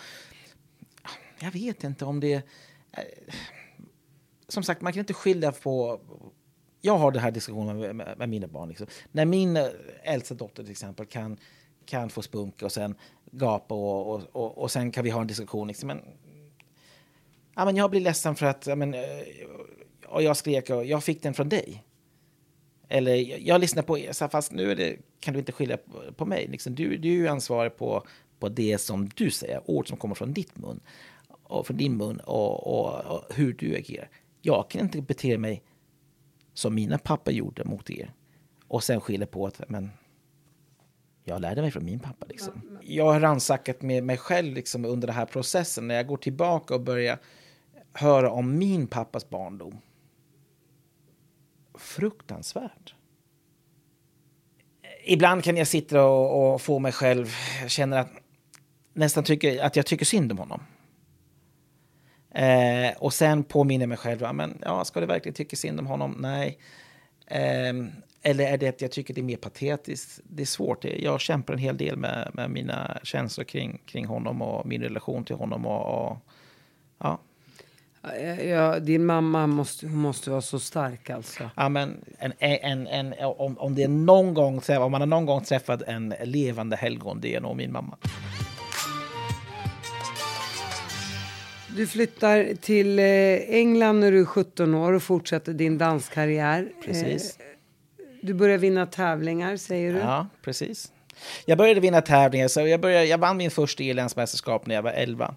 jag vet inte om det som sagt, man kan inte skilja på. Jag har den här diskussionen med mina barn liksom. När min äldsta dotter till exempel kan få spunka och sen gapa och sen kan vi ha en diskussion liksom, men jag blir ledsen för att och jag skrek och jag fick den från dig. Eller jag lyssnar på er. Fast nu kan du inte skilja på mig. Liksom, du är ju ansvarig på det som du säger. Ord som kommer från ditt mun. Och från din mun. Och hur du agerar. Jag kan inte bete mig som mina pappa gjorde mot er. Och sen skilja på att... jag lärde mig från min pappa. Liksom. Jag har rannsakat med mig själv liksom, under den här processen. När jag går tillbaka och börjar höra om min pappas barndom. Fruktansvärt. Ibland kan jag sitta och få mig själv känna att nästan tycker synd om honom. Och sen påminner mig själv, ska du verkligen tycka synd om honom? Nej. Eller är det att jag tycker det är mer patetiskt? Det är svårt. Jag kämpar en hel del med mina känslor kring honom och min relation till honom och Ja, din mamma måste vara så stark alltså. Ja, men om det är någon gång, om man har någon gång träffat en levande helgon, det är nog min mamma. Du flyttar till England när du är 17 år och fortsätter din danskarriär. Precis. Du börjar vinna tävlingar, säger du? Ja, precis. Jag började vinna tävlingar, så jag vann min första irlandsmästerskap när jag var 11.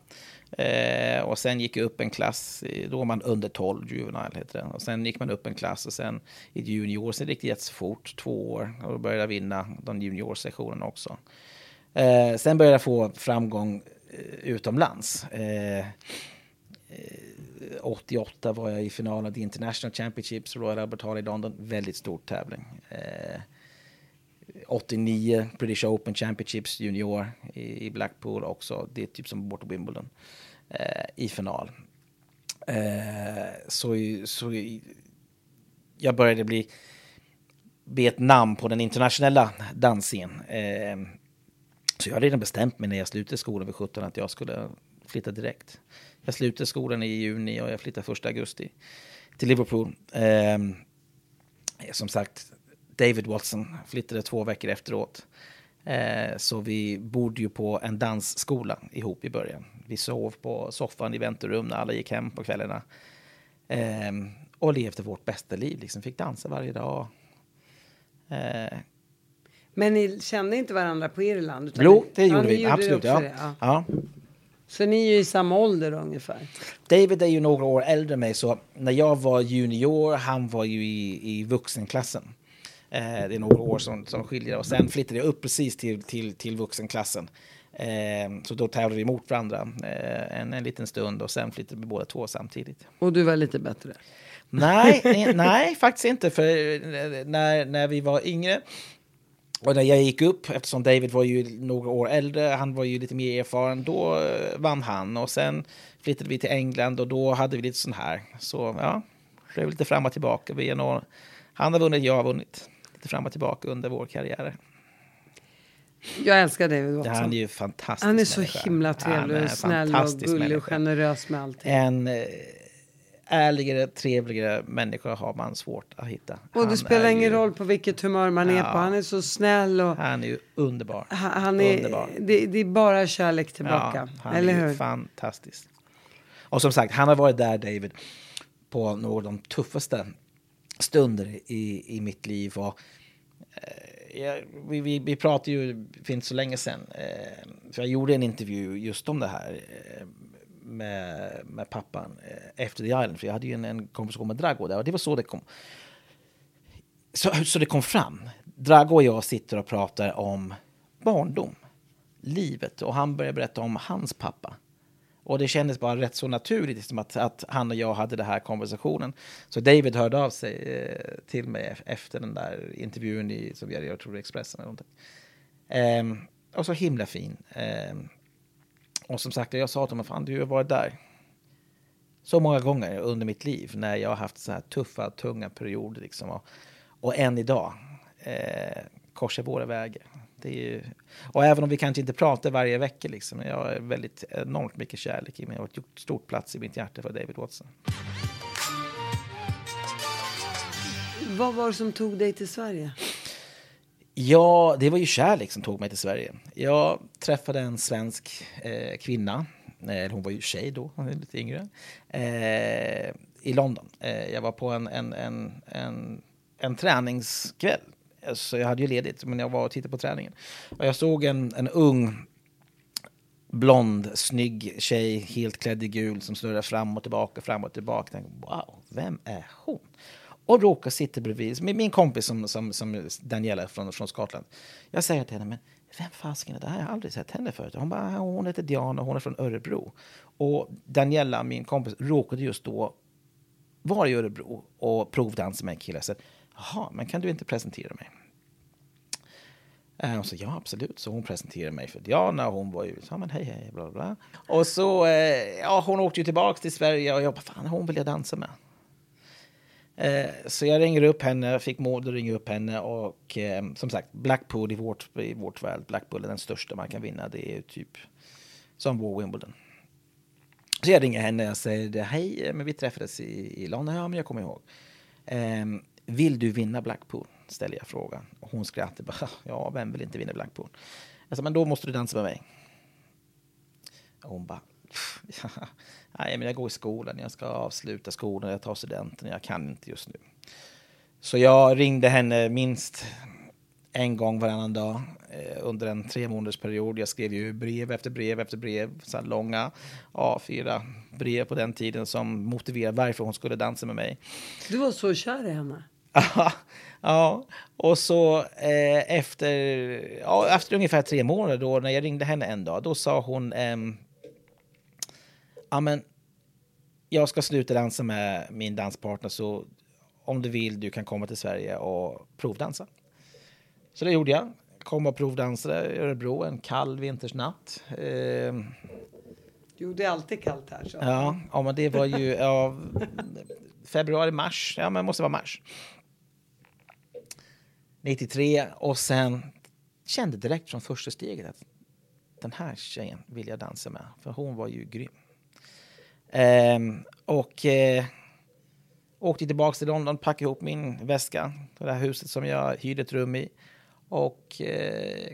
Och sen gick jag upp en klass, då var man under 12, juvenil heter det. Och sen gick man upp en klass och sen i junior, sen gick det jättefort, 2 år. Och då började jag vinna de juniorsektionerna också. Sen började jag få framgång utomlands. 88 var jag i finalen av The International Championships, Royal Albert Hall i London, väldigt stor tävling. 89 British Open Championships junior i Blackpool också. Det är typ som borta Wimbledon i final. Så jag började bli ett namn på den internationella dansen. Så jag hade redan bestämt mig när jag slutade skolan vid 17 att jag skulle flytta direkt. Jag slutade skolan i juni och jag flyttade 1 augusti till Liverpool. Som sagt, David Watson flyttade 2 veckor efteråt. Så vi bodde ju på en dansskola ihop i början. Vi sov på soffan i väntrum när alla gick hem på kvällarna. Och levde vårt bästa liv. Liksom fick dansa varje dag. Men ni kände inte varandra på Irland? Utan jo, det gjorde vi. Absolut, ja. Så ni är ju i samma ålder ungefär. David är ju några år äldre än mig. Så när jag var junior, han var ju i vuxenklassen. Det är några år som skiljer. Och sen flyttade jag upp precis till vuxenklassen. Så då tävlade vi mot varandra en liten stund. Och sen flyttade vi båda 2 samtidigt. Och du var lite bättre? Nej, faktiskt inte. För när vi var yngre och när jag gick upp, eftersom David var ju några år äldre, han var ju lite mer erfaren, då vann han. Och sen flyttade vi till England och då hade vi lite sån här. Så ja, det var lite fram och tillbaka. Vi är några... Han har vunnit, jag har vunnit. Lite fram och tillbaka under vår karriär. Jag älskar David Watson. Han är ju fantastisk. Han är så människa. Himla trevlig och snäll och gullig och generös med allting. En ärligare, trevligare människor har man svårt att hitta. Och han, det spelar ingen roll på vilket humör man är på. Han är så snäll. Och han är ju underbar. Han är, underbar. Det är bara kärlek tillbaka. Ja, han eller är hur? Fantastisk. Och som sagt, han har varit där, David, på några av de tuffaste stunder i mitt liv. Och vi pratade ju för inte så länge sedan. För jag gjorde en intervju just om det här med pappan efter The Island. För jag hade ju en konversation med Drago där. Och det var så det kom. Så det kom fram. Drago och jag sitter och pratar om barndom. Livet. Och han börjar berätta om hans pappa. Och det kändes bara rätt så naturligt liksom, att han och jag hade den här konversationen. Så David hörde av sig till mig efter den där intervjun som vi hade gjort i Expressen eller någonting. Och så himla fin. Och som sagt, jag sa till honom, fan du har varit där så många gånger under mitt liv när jag har haft så här tuffa, tunga perioder liksom. Och än idag korsar våra vägar. Det är ju, och även om vi kanske inte pratar varje vecka liksom, jag har väldigt enormt mycket kärlek i mig. Jag har gjort stort plats i mitt hjärta för David Watson. Vad var det som tog dig till Sverige? Ja, det var ju kärlek som tog mig till Sverige. Jag träffade en svensk kvinna, hon var ju tjej då, hon är lite yngre, i London. Jag var på en träningskväll. Så jag hade ju ledigt, men jag var och tittade på träningen. Och jag såg en ung, blond, snygg tjej, helt klädd i gul, som snurrar fram och tillbaka. Jag tänkte, wow, vem är hon? Och råkar sitta bredvid min kompis som Daniela från Skottland. Jag säger till henne, men vem fasken är det här? Jag har aldrig sett henne förut. Hon bara, hon heter Diana, hon är från Örebro. Och Daniela, min kompis, råkade just då vara i Örebro och provdansa med en kille. Så jaha, men kan du inte presentera mig? Hon sa, ja, absolut. Så hon presenterade mig för Diana. Hon var ju, ja men hej, bla bla. Och så, hon åkte ju tillbaka till Sverige. Och jag bara, fan, hon vill jag dansa med. Så jag ringer upp henne, fick mod att ringa upp henne. Och som sagt, Blackpool i vårt värld. Blackpool är den största man kan vinna. Det är ju typ som vår Wimbledon. Så jag ringer henne och säger, hej, men vi träffades i London. Ja, men jag kommer ihåg. Vill du vinna Blackpool? Ställer jag frågan. Och hon skrattar bara, ja, vem vill inte vinna Blackpool? Jag sa, men då måste du dansa med mig. Och hon bara, ja, nej, men jag går i skolan, jag ska avsluta skolan, jag tar studenten, jag kan inte just nu. Så jag ringde henne minst en gång varannan dag under en 3-månadersperiod. Jag skrev ju brev efter brev, så långa A4-brev på den tiden som motiverade varför hon skulle dansa med mig. Du var så kär i henne. Ja, och så efter ungefär 3 månader då, när jag ringde henne en dag, då sa hon, men jag ska sluta dansa med min danspartner, så om du vill, du kan komma till Sverige och provdansa. Så det gjorde jag. Kom och provdansade i Örebro en kall vintersnatt. Jo, det är alltid kallt här. Så. Ja, men det var ju februari, mars. Ja, men det måste vara mars. 93. Och sen kände direkt från första steget att den här tjejen vill jag dansa med. För hon var ju grym. Åkte tillbaka till London, packade ihop min väska, det där huset som jag hyrde ett rum i, och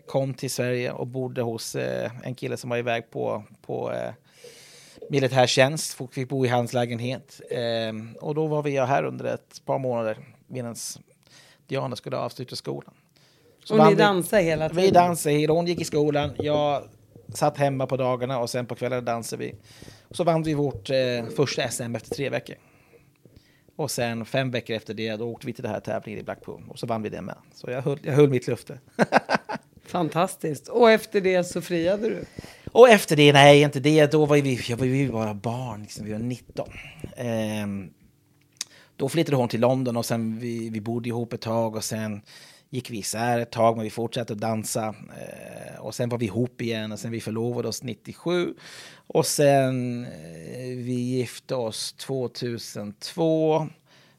kom till Sverige och bodde hos en kille som var iväg på militärtjänst. Fick bo i hans lägenhet. Och då var vi här under ett par månader medan Diana skulle avsluta skolan. Så och ni dansade hela tiden? Vi dansade hela tiden. Hon gick i skolan, jag satt hemma på dagarna och sen på kvällen dansade vi. Och så vann vi vårt första SM efter 3 veckor. Och sen 5 veckor efter det, då åkte vi till det här tävlingen i Blackpool. Och så vann vi det med. Så jag höll mitt löfte. Fantastiskt. Och efter det så friade du? Och efter det, nej inte det. Då var vi bara barn, liksom, vi var 19. Då flyttade hon till London och sen vi bodde ihop ett tag. Och sen gick vi isär ett tag, men vi fortsatte att dansa. Och sen var vi ihop igen och sen vi förlovade oss 97. Och sen vi gifte oss 2002.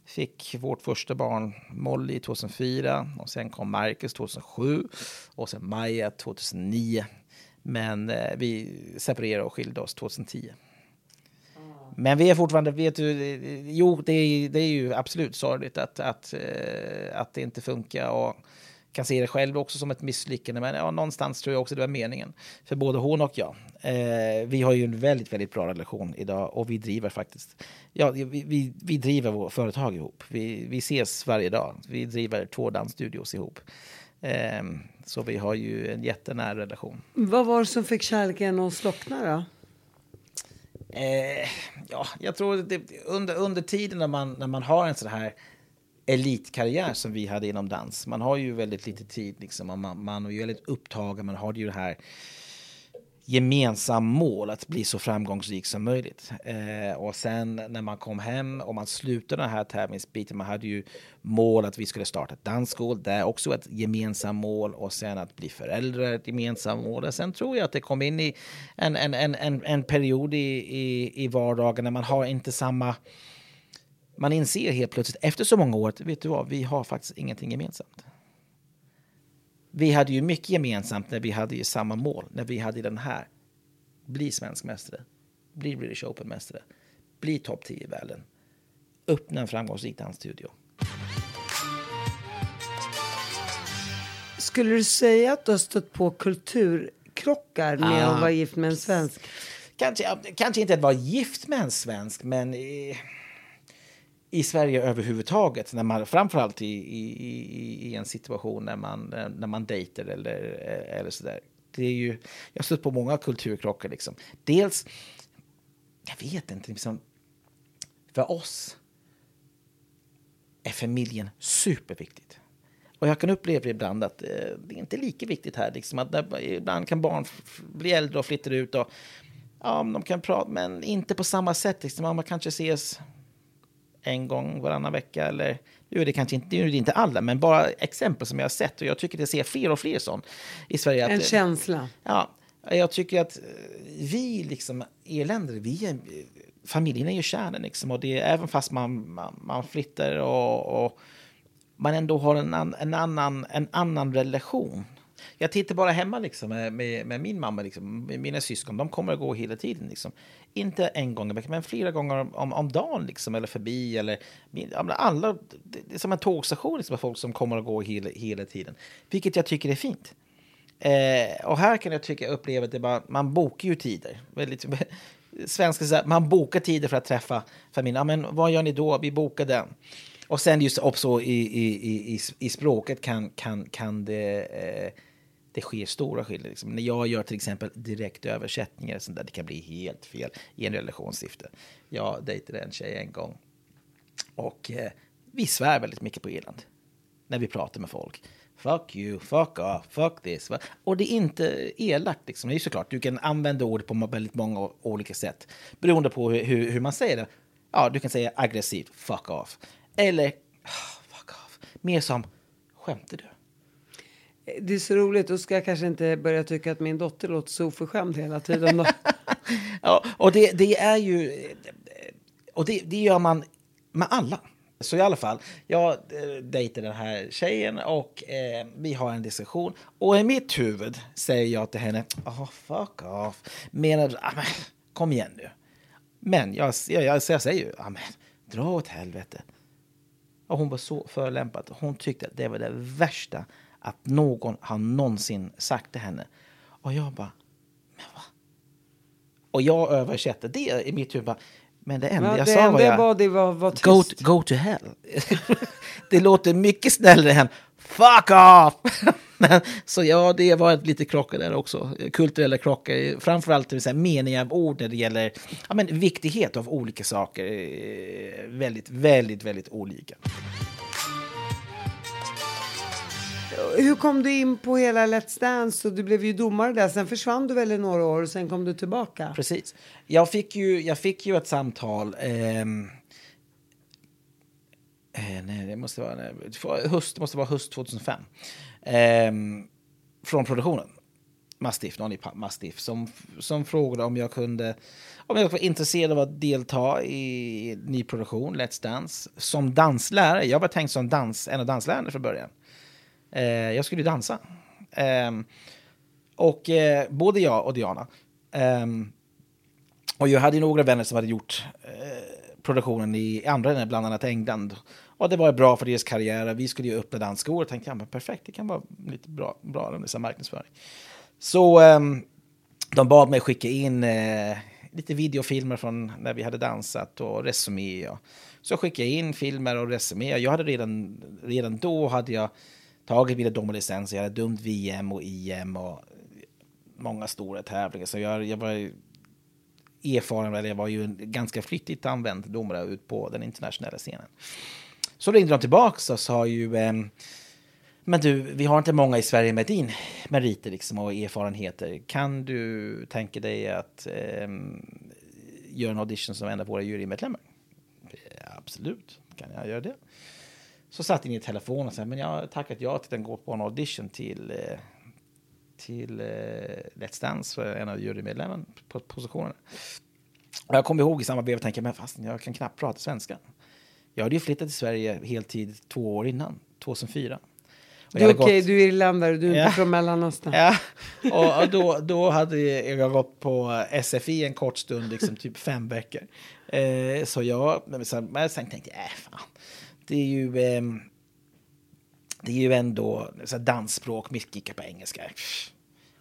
Fick vårt första barn Molly 2004. Och sen kom Marcus 2007. Och sen Maja 2009. Men vi separerade och skilde oss 2010. Men vi är fortfarande, vet du, jo, det är ju absolut sorgligt att det inte funkar, och kan se det själv också som ett misslyckande, men ja, någonstans tror jag också det var meningen för både hon och jag. Vi har ju en väldigt, väldigt bra relation idag, och vi driver faktiskt, ja, vi driver vårt företag ihop. Vi ses varje dag. Vi driver 2 dansstudios ihop. Så vi har ju en jättenära relation. Vad var det som fick kärleken att slockna då? Ja, jag tror det, under tiden när man har en sån här elitkarriär som vi hade inom dans. Man har ju väldigt lite tid liksom, och man är ju väldigt upptagen. Man har ju det här gemensamma mål att bli så framgångsrik som möjligt. Och sen när man kom hem och man slutade den här tävlingsbiten, man hade ju mål att vi skulle starta ett dansskol, det är också ett gemensamt mål, och sen att bli föräldrar ett gemensamt mål. Och sen tror jag att det kom in i en period i vardagen när man har inte samma, man inser helt plötsligt efter så många år att, vet du vad, vi har faktiskt ingenting gemensamt. Vi hade ju mycket gemensamt när vi hade ju samma mål. När vi hade den här. Bli svensk mästare. Bli British Open mästare. Bli topp 10 i världen. Öppna en framgångsrik dansstudio. Skulle du säga att du har stött på kulturkrockar med att vara gift med en svensk? Kanske inte att vara gift med en svensk, men i Sverige överhuvudtaget, när man, framförallt i en situation när man dejter eller sådär. Det är ju, jag har stött på många kulturkrockar liksom. Dels, jag vet inte, liksom, för oss är familjen superviktigt. Och jag kan uppleva ibland att det är inte lika viktigt här liksom, att ibland kan barn bli äldre och flytta ut, och ja, de kan prata, men inte på samma sätt liksom. Man kanske ses en gång varannan vecka, eller nu är det kanske inte, nu är det inte alla, men bara exempel som jag har sett, och jag tycker det ser fler och fler sån i Sverige. En känsla. Ja, jag tycker att vi liksom irländare, familjen är ju kärnan liksom, och det är, även fast man flyttar och man ändå har en annan relation. Jag tittar bara hemma liksom, med min mamma liksom, mina syskon, de kommer att gå hela tiden liksom. Inte en gång i veckan, men flera gånger om dagen liksom, eller förbi, eller alla, det är som en tågstation liksom, folk som kommer att gå hela tiden, vilket jag tycker är fint. Och här kan jag tycka uppleva att det bara, man bokar ju tider väldigt, svenska så här, man bokar tider för att träffa familjen. Ja, men vad gör ni då? Vi bokar den. Och sen just också i språket kan det det sker stora skillnader liksom. När jag gör till exempel direktöversättningar sånt där, det kan bli helt fel i en relationssyfte. Jag dejtade en tjej en gång, och vi svär väldigt mycket på Irland när vi pratar med folk. Fuck you, fuck off, fuck this. Och det är inte elakt liksom. Det är såklart, du kan använda ord på väldigt många olika sätt beroende på hur man säger det. Ja, du kan säga aggressivt, fuck off. Eller, fuck off. Mer som, skämtar du? Det är så roligt, då ska jag kanske inte börja tycka att min dotter låter så oförskämd hela tiden då. Ja, och det är ju, och det gör man med alla. Så i alla fall, jag dejtar den här tjejen, och vi har en diskussion. Och i mitt huvud säger jag till henne, fuck off. Menar du, kom igen nu. Men jag säger ju, dra åt helvete. Och hon var så förolämpad. Hon tyckte att det var det värsta att någon har någonsin sagt till henne. Och jag bara, men va? Och jag översätter det i mitt huvud. Men det enda jag sa var tyst. Go to hell. Det låter mycket snällare än fuck off! Så ja, det var ett litet krockar där också. Kulturella krockar. Framförallt meningar av ord när det gäller viktighet av olika saker. Väldigt, väldigt, väldigt olika. Hur kom du in på hela Let's Dance? Du blev ju domare där. Sen försvann du väl i några år och sen kom du tillbaka. Precis. Jag fick ju ett samtal. Nej, det måste vara höst 2005. Från produktionen Mastiff, någon i Mastiff som frågade om jag var intresserad av att delta i ny produktion Let's Dance som danslärare. Jag var tänkt som en av danslärarna från början. Jag skulle dansa. Både jag och Diana Och jag hade några vänner som hade gjort produktionen i andra länder, bland annat England. Och det var bra för deras karriärer. Vi skulle ju öppna danska år och tänkte jag, men perfekt, det kan vara lite bra om det är marknadsföring. Så de bad mig skicka in lite videofilmer från när vi hade dansat och resumé. Så skickade jag in filmer och resumé. Jag hade redan då hade jag tagit mina domarlicenser. Jag hade dömt VM och IM och många stora tävlingar. Så jag var erfaren, jag var ju en ganska flitigt använd domare ut på den internationella scenen. Så ringde de tillbaka och sa ju, men du, vi har inte många i Sverige med din meriter liksom och erfarenheter. Kan du tänka dig att göra en audition som en av våra jurymedlemmar? Absolut, kan jag göra det. Så satt jag i telefonen och sa, men jag har tackat ja till att gå på en audition till Let's Dance för en av jurymedlemmarna på positionerna. Och jag kom ihåg i samma brev och tänkte, men fast jag kan knappt prata svenska. Jag hade ju flyttat till Sverige heltid 2 år innan, 2004. Du är irländare, du är inte från Mellanöstern. Ja. Och då hade jag gått på SFI en kort stund, liksom typ 5 veckor. Så sen tänkte jag, fan. Det är ju ändå så här, dansspråk, mycket gick på engelska.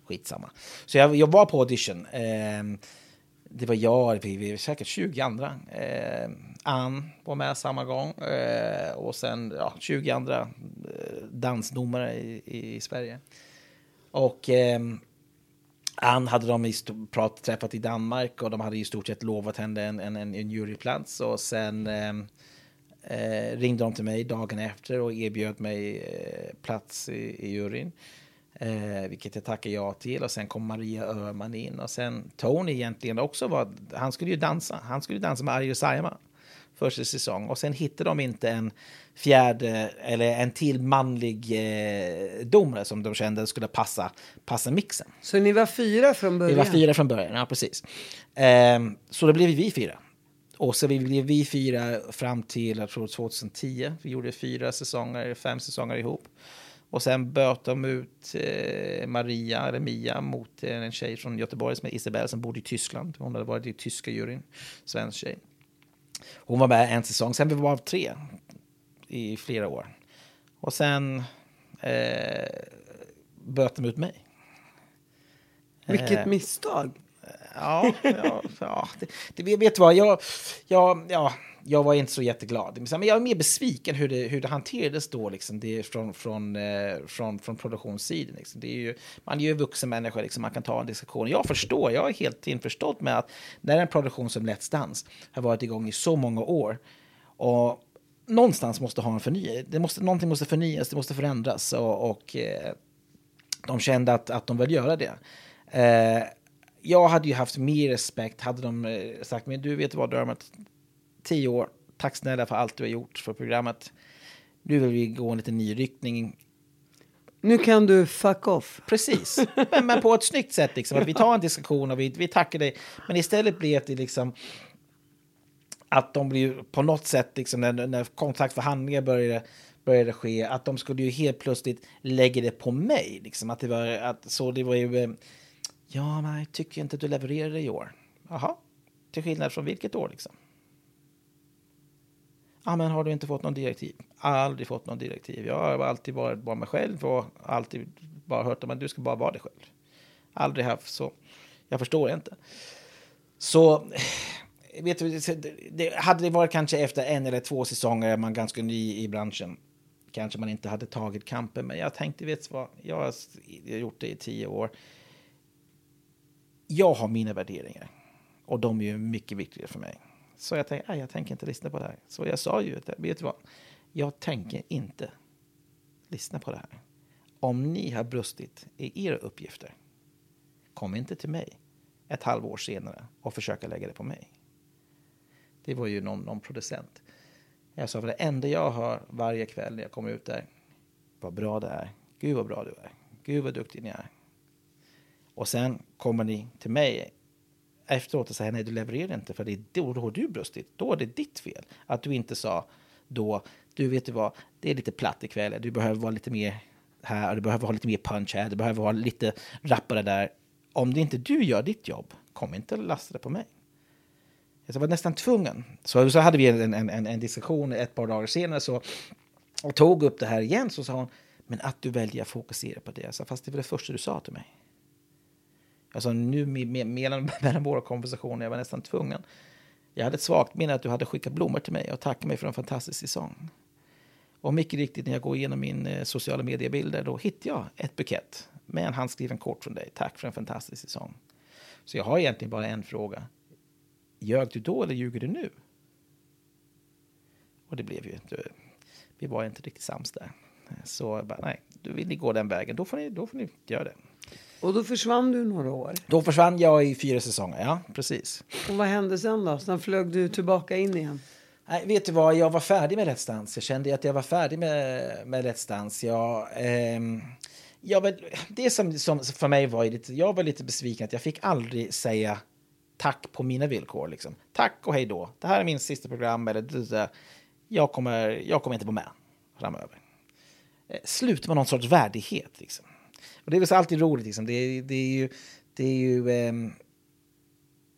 Skitsamma. Så jag var på audition. Det var vi var säkert 20 andra. Ann var med samma gång. Och sen 20 andra dansdomare i Sverige. Och Ann hade de träffat i Danmark. Och de hade i stort sett lovat henne en juryplats. Och sen ringde de till mig dagen efter och erbjöd mig plats i juryn. Vilket jag tackar ja till. Och sen kom Maria Örman in. Och sen Tony egentligen också han skulle ju dansa. Han skulle dansa med Arjo Saarna första säsong. Och sen hittade de inte en fjärde eller en till manlig domare som de kände skulle passa mixen. Så ni var 4 från början? Vi var 4 från början, ja precis. Så då blev vi 4. Och så blev vi 4 fram till jag tror 2010. Vi gjorde 5 säsonger ihop. Och sen böt de ut Maria eller Mia mot en tjej från Göteborg som är Isabelle som bodde i Tyskland. Hon hade varit i tyska juryn, svensk tjej. Hon var med en säsong, sen blev vi bara 3 i flera år. Och sen böt de ut mig. Vilket misstag. Det vet vad jag var inte så jätteglad, men jag är mer besviken hur det hanterades då liksom. Det är från produktionssidan liksom. Det är ju, man är ju vuxen människa liksom, man kan ta en diskussion. Jag är helt införstådd med att när en produktion som Let's Dance har varit igång i så många år och någonstans måste ha en förnyelse. Någonting måste förnyas, det måste förändras och de kände att de ville göra det. Jag hade ju haft mer respekt hade de sagt, men du vet vad Dermot, 10 år, tack snälla för allt du har gjort för programmet. Nu vill vi gå en liten ny riktning. Nu kan du fuck off. Precis, men på ett snyggt sätt liksom. Att vi tar en diskussion och vi tackar dig. Men istället blir det liksom att de blir på något sätt liksom, när kontraktförhandlingar började ske, att de skulle ju helt plötsligt lägga det på mig liksom, att det var ju ja, men jag tycker inte att du levererade i år. Jaha, till skillnad från vilket år liksom? Ja, men har du inte fått någon direktiv? Aldrig fått någon direktiv. Jag har alltid varit bara mig själv och alltid bara hört att du ska bara vara dig själv. Aldrig haft så. Jag förstår inte. Så, vet du, det hade det varit kanske efter 1 eller 2 säsonger är man ganska ny i branschen. Kanske man inte hade tagit kampen, men jag tänkte, vet du vad? Jag har gjort det i 10 år. Jag har mina värderingar och de är ju mycket viktigare för mig. Så jag tänkte, jag tänker inte lyssna på det här. Så jag sa ju, vet du vad? Jag tänker inte lyssna på det här. Om ni har brustit i era uppgifter, kom inte till mig 1 halvår senare och försöka lägga det på mig. Det var ju någon producent. Jag sa, för det enda jag hör varje kväll när jag kommer ut där, vad bra det är. Gud vad bra du är. Gud vad duktig ni är. Och sen kommer ni till mig efteråt och säger, nej du levererar inte för det är då har du brustit. Då är det ditt fel att du inte sa då, du vet du vad, det är lite platt ikväll. Du behöver vara lite mer här, du behöver ha lite mer punch här, du behöver ha lite rappare där. Om det inte du gör ditt jobb, kom inte och lasta det på mig. jag var nästan tvungen. Så hade vi en diskussion ett par dagar senare så, och tog upp det här igen, så sa hon, men att du väljer att fokusera på det. Så fast det var det första du sa till mig. Alltså nu mellan våra konversationer, jag var nästan tvungen. Jag hade ett svagt minne att du hade skickat blommor till mig och tackat mig för en fantastisk säsong. Och mycket riktigt när jag går igenom min sociala mediebilder då hittar jag ett bukett med en handskriven kort från dig. Tack för en fantastisk säsong. Så jag har egentligen bara en fråga. Ljög du då eller ljuger du nu? Och det blev ju inte, vi var inte riktigt sams där. Så jag bara, nej, då vill ni gå den vägen, då får ni göra det. Och då försvann du några år? Då försvann jag i 4 säsonger, ja, precis. Och vad hände sen då? Sen flög du tillbaka in igen? Nej, vet du vad, jag var färdig med Let's Dance. Jag kände att jag var färdig med Let's Dance. Det som för mig var lite, jag var lite besviken att jag fick aldrig säga tack på mina villkor. Liksom. Tack och hej då. Det här är min sista program. Eller, jag kommer inte vara med framöver. Slut med någon sorts värdighet. Liksom. Och det är väl alltid roligt. Liksom.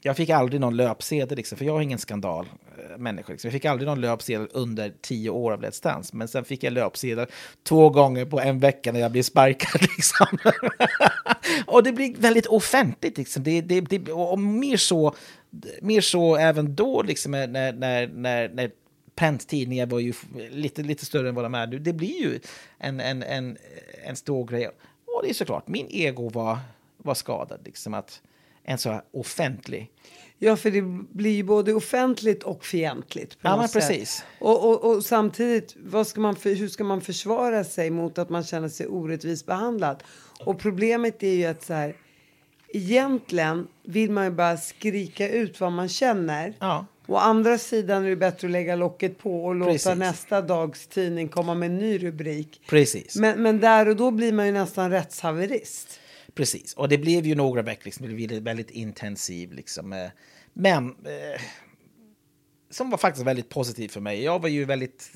Jag fick aldrig någon löpsedel. Liksom, för jag är ingen skandalmänniska. Liksom. Jag fick aldrig någon löpsedel under 10 år av Let's Dance. Men sen fick jag löpsedel 2 gånger på en vecka när jag blev sparkad. Liksom. Och det blir väldigt offentligt. Liksom. Och mer så även då liksom, när penttidningar var ju lite större än vad de är. Det blir ju en stor grej. Och det är såklart, min ego var skadad. Liksom, att en så här offentlig. Ja, för det blir ju både offentligt och fientligt. Ja, men precis. Och samtidigt, hur ska man försvara sig mot att man känner sig orättvist behandlad? Och problemet är ju att så här, egentligen vill man ju bara skrika ut vad man känner. Ja. Å andra sidan är det bättre att lägga locket på och låta nästa dags tidning komma med en ny rubrik. Precis. Men där och då blir man ju nästan rättshaverist. Precis, och det blev ju några veckor, liksom, det blev väldigt intensiv. Liksom. Men som var faktiskt väldigt positivt för mig. Jag var ju väldigt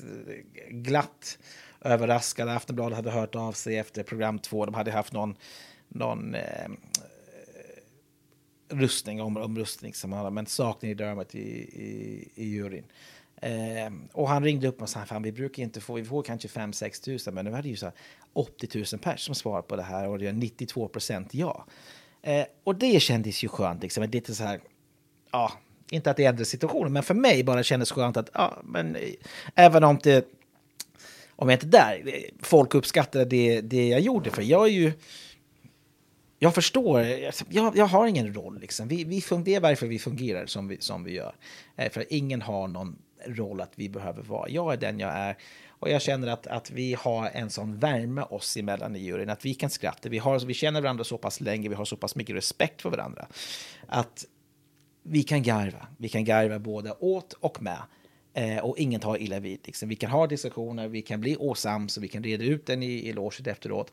glatt överraskad. Aftonbladet hade hört av sig efter program 2. De hade haft någon rustning, omrustning som han hade, men saknade Dermot i juryn. Och han ringde upp och sa, fan, vi brukar inte få, vi får kanske 5-6 tusen, men nu hade ju så här 80 000 pers som svarar på det här och det är 92% ja. Och det kändes ju skönt, liksom, det är inte så här, ja, inte att det ändrar situationen, men för mig bara kändes skönt att, ja, men även om jag inte där, folk uppskattade det jag gjorde, för jag är ju, jag förstår, jag har ingen roll, liksom. Det är varför vi fungerar som vi gör, för ingen har någon roll att vi behöver vara. Jag är den jag är och jag känner att vi har en sån värme oss emellan i juryn att vi kan skratta. Vi känner varandra så pass länge, vi har så pass mycket respekt för varandra att vi kan garva. Vi kan garva både åt och med och ingen tar illa vid. Liksom. Vi kan ha diskussioner, vi kan bli åsams och vi kan reda ut den i loget efteråt.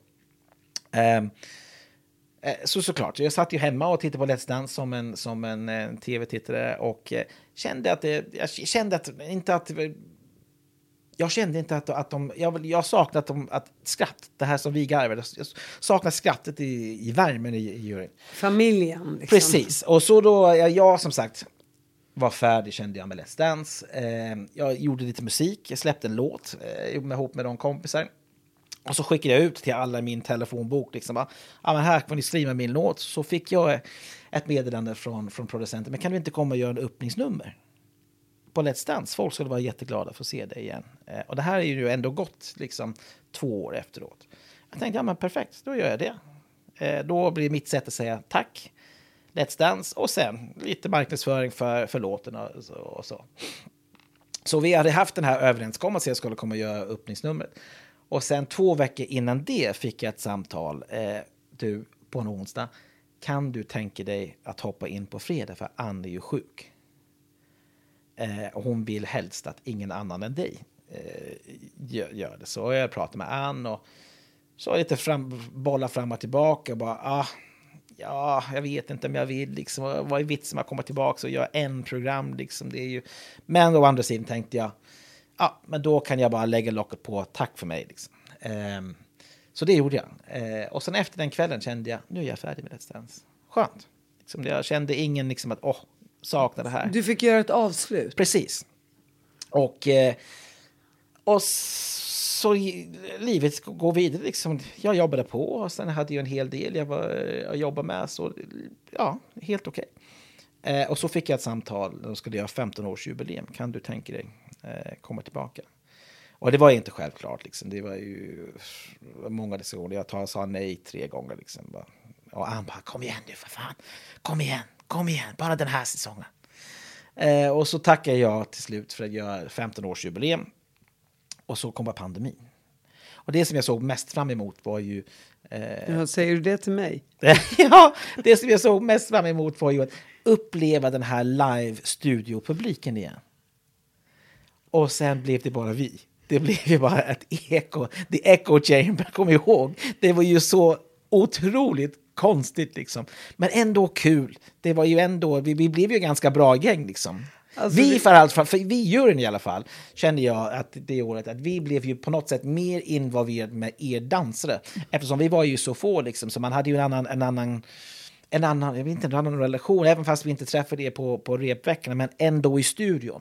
Så såklart, jag satt ju hemma och tittade på Let's Dance som en tv-tittare och kände att jag saknade att skratt, det här som vi garvade, jag saknade skrattet i värmen i juryn. Familjen. Liksom. Precis, och så då, jag som sagt var färdig, kände jag, med Let's Dance. Jag gjorde lite musik, jag släppte en låt ihop med de kompisar. Och så skickade jag ut till alla min telefonbok. Liksom, men här kan ni streama min låt. Så fick jag ett meddelande från producenten. Men kan du inte komma och göra en öppningsnummer på Let's Dance? Folk skulle vara jätteglada för att se det igen. Och det här är ju ändå gått liksom 2 år efteråt. Jag tänkte, men perfekt, då gör jag det. Då blir mitt sätt att säga tack, Let's Dance. Och sen lite marknadsföring för låten och så. Så vi hade haft den här överenskommelsen att jag skulle komma och göra öppningsnumret. Och sen 2 veckor innan det fick jag ett samtal. Du, på en onsdag, kan du tänka dig att hoppa in på fredag, för Ann är ju sjuk. Och hon vill helst att ingen annan än dig gör det. Så jag pratade med Ann och så lite bollar fram och tillbaka. Och bara, ja, jag vet inte om jag vill. Liksom, vad är vitsen med att komma tillbaka och göra en program? Liksom, det är ju... Men å andra sidan tänkte jag, ja, men då kan jag bara lägga locket på, tack för mig. Liksom. Så det gjorde jag. Och sen efter den kvällen kände jag, nu är jag färdig med Let's Dance. Skönt. Liksom, jag kände ingen liksom, att saknar det här. Du fick göra ett avslut. Precis. Och så livet går vidare liksom. Jag jobbade på och sen hade jag en hel del jag jobbade med. Så ja, helt okej. Och så fick jag ett samtal. De skulle göra 15-årsjubileum. Kan du tänka dig komma tillbaka? Och det var inte självklart liksom. Det var ju många diskussioner. Jag sa nej 3 gånger liksom. Och han bara, kom igen nu för fan. Kom igen. Bara den här säsongen. Och så tackade jag till slut för att göra 15-årsjubileum. Och så kom pandemin. Och det som jag såg mest fram emot var ju... Ja, säger du det till mig? Ja, det som jag såg mest fram emot var ju att uppleva den här live-studiopubliken igen. Och sen blev det bara vi. Det blev ju bara ett eko. The echo chamber, kom ihåg. Det var ju så otroligt konstigt liksom. Men ändå kul. Det var ju ändå... Vi blev ju ganska bra gäng liksom. Alltså, vi för vi gör den i alla fall, kände jag att det året att vi blev ju på något sätt mer involverade med er dansare, eftersom vi var ju så få liksom, så man hade ju en annan jag vet inte, en annan relation, även fast vi inte träffade er på repveckorna, men ändå i studion.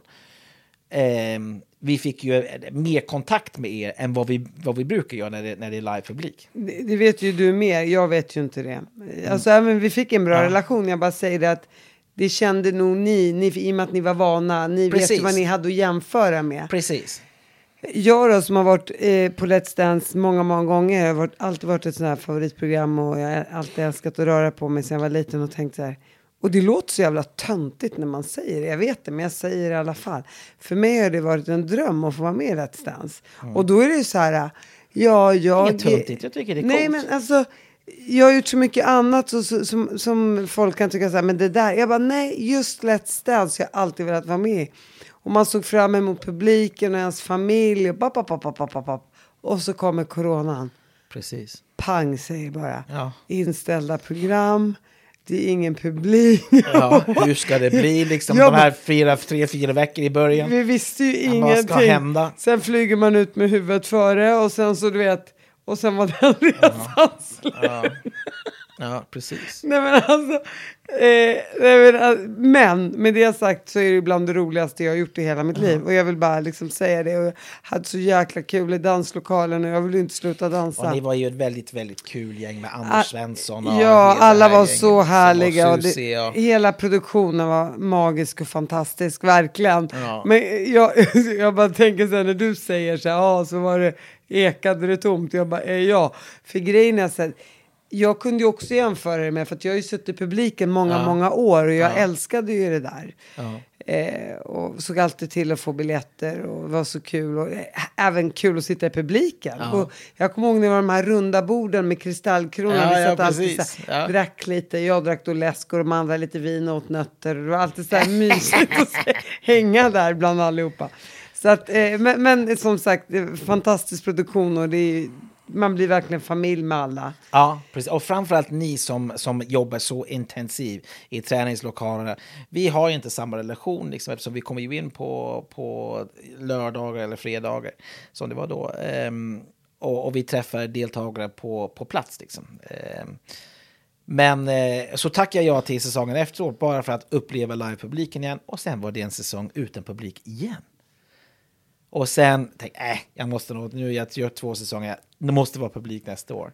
Vi fick ju mer kontakt med er än vad vi brukar göra när det är live-publik. Det vet ju du mer, jag vet ju inte det. Alltså även vi fick en bra relation, jag bara säger det att det kände nog ni, i och med att ni var vana. Ni Precis. Vet vad ni hade att jämföra med. Precis. Jag då, som har varit på Let's Dance många, många gånger. Jag har alltid varit ett sånt här favoritprogram. Och jag har alltid älskat att röra på mig sedan jag var liten. Och tänkt så här. Och det låter så jävla töntigt när man säger det. Jag vet det, men jag säger det i alla fall. För mig har det varit en dröm att få vara med i Let's Dance. Mm. Och då är det ju så här. Ja, jag... Inget töntigt, jag tycker det är coolt. Nej, men alltså... Jag har gjort så mycket annat som folk kan tycka så här, men det där. Jag bara, nej, just Let's Dance. Jag har alltid velat vara med. Och man såg fram emot publiken och ens familj. Och, och så kommer coronan. Precis. Pang, säger bara. Ja. Inställda program. Det är ingen publik. Ja, hur ska det bli liksom de här 3-4 veckor i början? Vi visste ju ingenting. Vad ska hända? Sen flyger man ut med huvudet före och sen så, du vet... Och sen var den resan slut. Ja, precis. Nej, men alltså... men med det sagt så är det bland det roligaste jag har gjort i hela mitt liv. Och jag vill bara liksom säga det. Och jag hade så jäkla kul i danslokalen och jag ville inte sluta dansa. Och ni var ju ett väldigt, väldigt kul gäng med Anders Svensson. Och ja, alla var så härliga. Och hela produktionen var magisk och fantastisk, verkligen. Ja. Men jag bara tänker så här, när du säger så här, så var det, ekade det tomt. Jag bara, för grejen är så här, jag kunde ju också jämföra det med, för att jag har ju suttit i publiken många år och jag älskade ju det där. Ja. Och såg alltid till att få biljetter och var så kul och även kul att sitta i publiken. Ja. Och jag kommer ihåg när det var de här runda borden med kristallkronor. Vi satt alltid såhär, drack lite, jag drack då läsk och de andra lite vin och åt nötter. Det var alltid såhär mysigt att hänga där bland allihopa. Så att, men som sagt, fantastisk produktion och det är ju, man blir verkligen familj med alla. Ja, precis. Och framförallt ni som jobbar så intensivt i träningslokalerna. Vi har ju inte samma relation liksom, eftersom vi kommer ju in på lördagar eller fredagar som det var då. Och vi träffar deltagare på plats liksom. Men så tackar jag till säsongen efteråt bara för att uppleva live-publiken igen. Och sen var det en säsong utan publik igen. Och sen tänkte jag måste nog, nu har jag gjort 2 säsonger, det måste vara publik nästa år.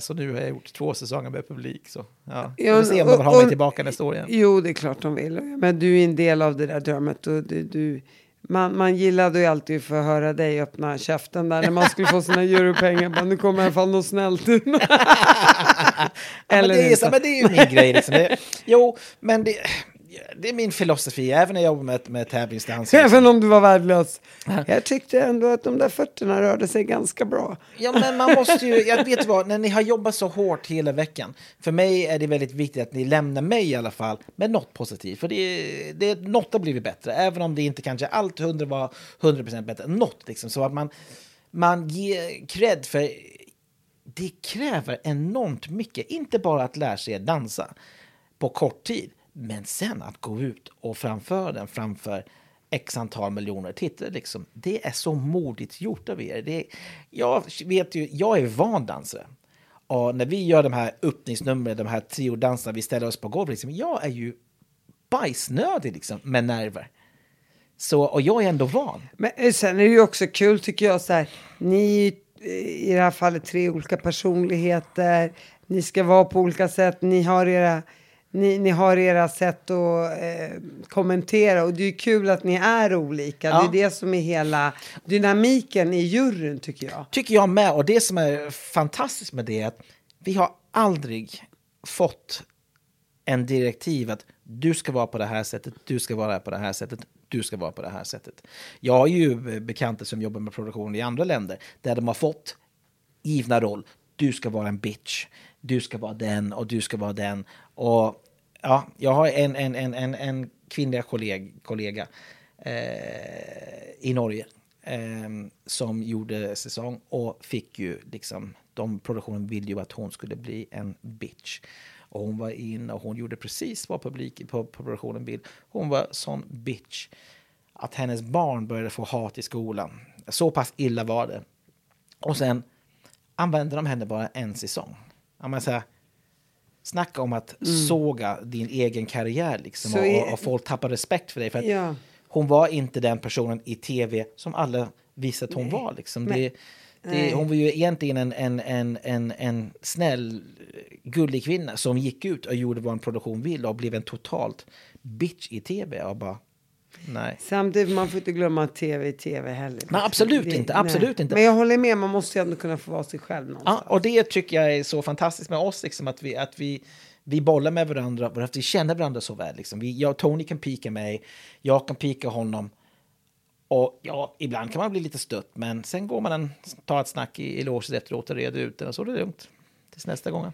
Så nu har jag gjort 2 säsonger med publik. Så ja, vi får se om de har mig tillbaka nästa år igen. Jo, det är klart de vill. Men du är en del av det där drömmet. Och man gillade ju alltid för att höra dig öppna käften där när man skulle få sina europengar. Bara, nu kommer i alla fall något snällt. Men det är ju min grej. Liksom. Jo, men det... Det är min filosofi, även när jag jobbar med tävlingsdans. Även om du var värdelös. Jag tyckte ändå att de där fötterna rörde sig ganska bra. Ja, men man måste ju... Jag vet vad, när ni har jobbat så hårt hela veckan. För mig är det väldigt viktigt att ni lämnar mig i alla fall med något positivt. För det något har blivit bättre. Även om det inte kanske allt 100 var 100% bättre. Något liksom. Så att man ger cred för... Det kräver enormt mycket. Inte bara att lära sig dansa på kort tid. Men sen att gå ut och framföra den framför x antal miljoner tittare liksom, det är så modigt gjort av er. Jag är van dansare. Och när vi gör de här öppningsnumren, de här triodanserna, vi ställer oss på golvet liksom, jag är ju bajsnödig liksom, med nerver. Så, och jag är ändå van. Men sen är det ju också kul tycker jag så här, ni i det här fallet tre olika personligheter, ni ska vara på olika sätt, ni har era sätt att kommentera, och det är ju kul att ni är olika. Ja. Det är det som är hela dynamiken i juryn tycker jag. Tycker jag med, och det som är fantastiskt med det är att vi har aldrig fått en direktiv att du ska vara på det här sättet, du ska vara på det här sättet, du ska vara på det här sättet. Jag har ju bekanta som jobbar med produktion i andra länder där de har fått givna roll. Du ska vara en bitch, du ska vara den och du ska vara den. Och ja, jag har en kvinnliga kollega i Norge som gjorde säsong och fick ju liksom, de produktionen ville ju att hon skulle bli en bitch. Och hon var in och hon gjorde precis vad publiken på produktionen vill. Hon var sån bitch att hennes barn började få hat i skolan. Så pass illa var det. Och sen använde de henne bara en säsong. Man säger, snacka om att såga din egen karriär liksom, och folk tappar respekt för dig. För att hon var inte den personen i tv som alla visste att hon var. Liksom. Hon var ju egentligen en snäll, gullig kvinna som gick ut och gjorde vad en produktion ville och blev en totalt bitch i tv och bara, nej. Samtidigt, man får inte glömma tv i tv heller. Nej, absolut inte. Men jag håller med, man måste ju ändå kunna få vara sig själv någonstans. Ja, och det tycker jag är så fantastiskt med oss liksom, att vi bollar med varandra och att vi känner varandra så väl liksom. Tony kan pika mig, jag kan pika honom. Och ja, ibland kan man bli lite stött, men sen går man tar ett snack i låset efteråt och reder ut den, och så är det lugnt tills nästa gång.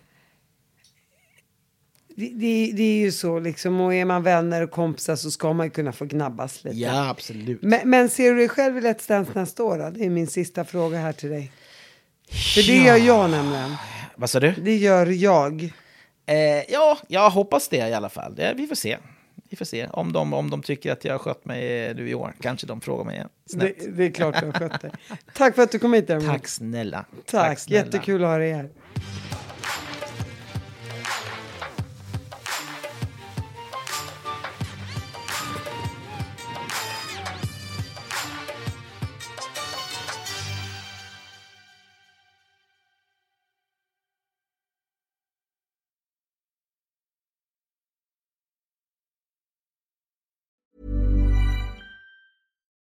Det är ju så liksom, och är man vänner och kompisar så ska man ju kunna få gnabbas lite. Ja, absolut. Men ser du dig själv i Let's Dance nästa år då? Det är min sista fråga här till dig. För det gör jag nämligen. Vad sa du? Det gör jag. Jag hoppas det i alla fall. Vi får se. Vi får se om de tycker att jag har skött mig nu i år. Kanske de frågar mig igen. Det är klart jag har skött dig. Tack för att du kom hit, Dermot. Tack snälla. Tack snälla. Jättekul att ha dig här.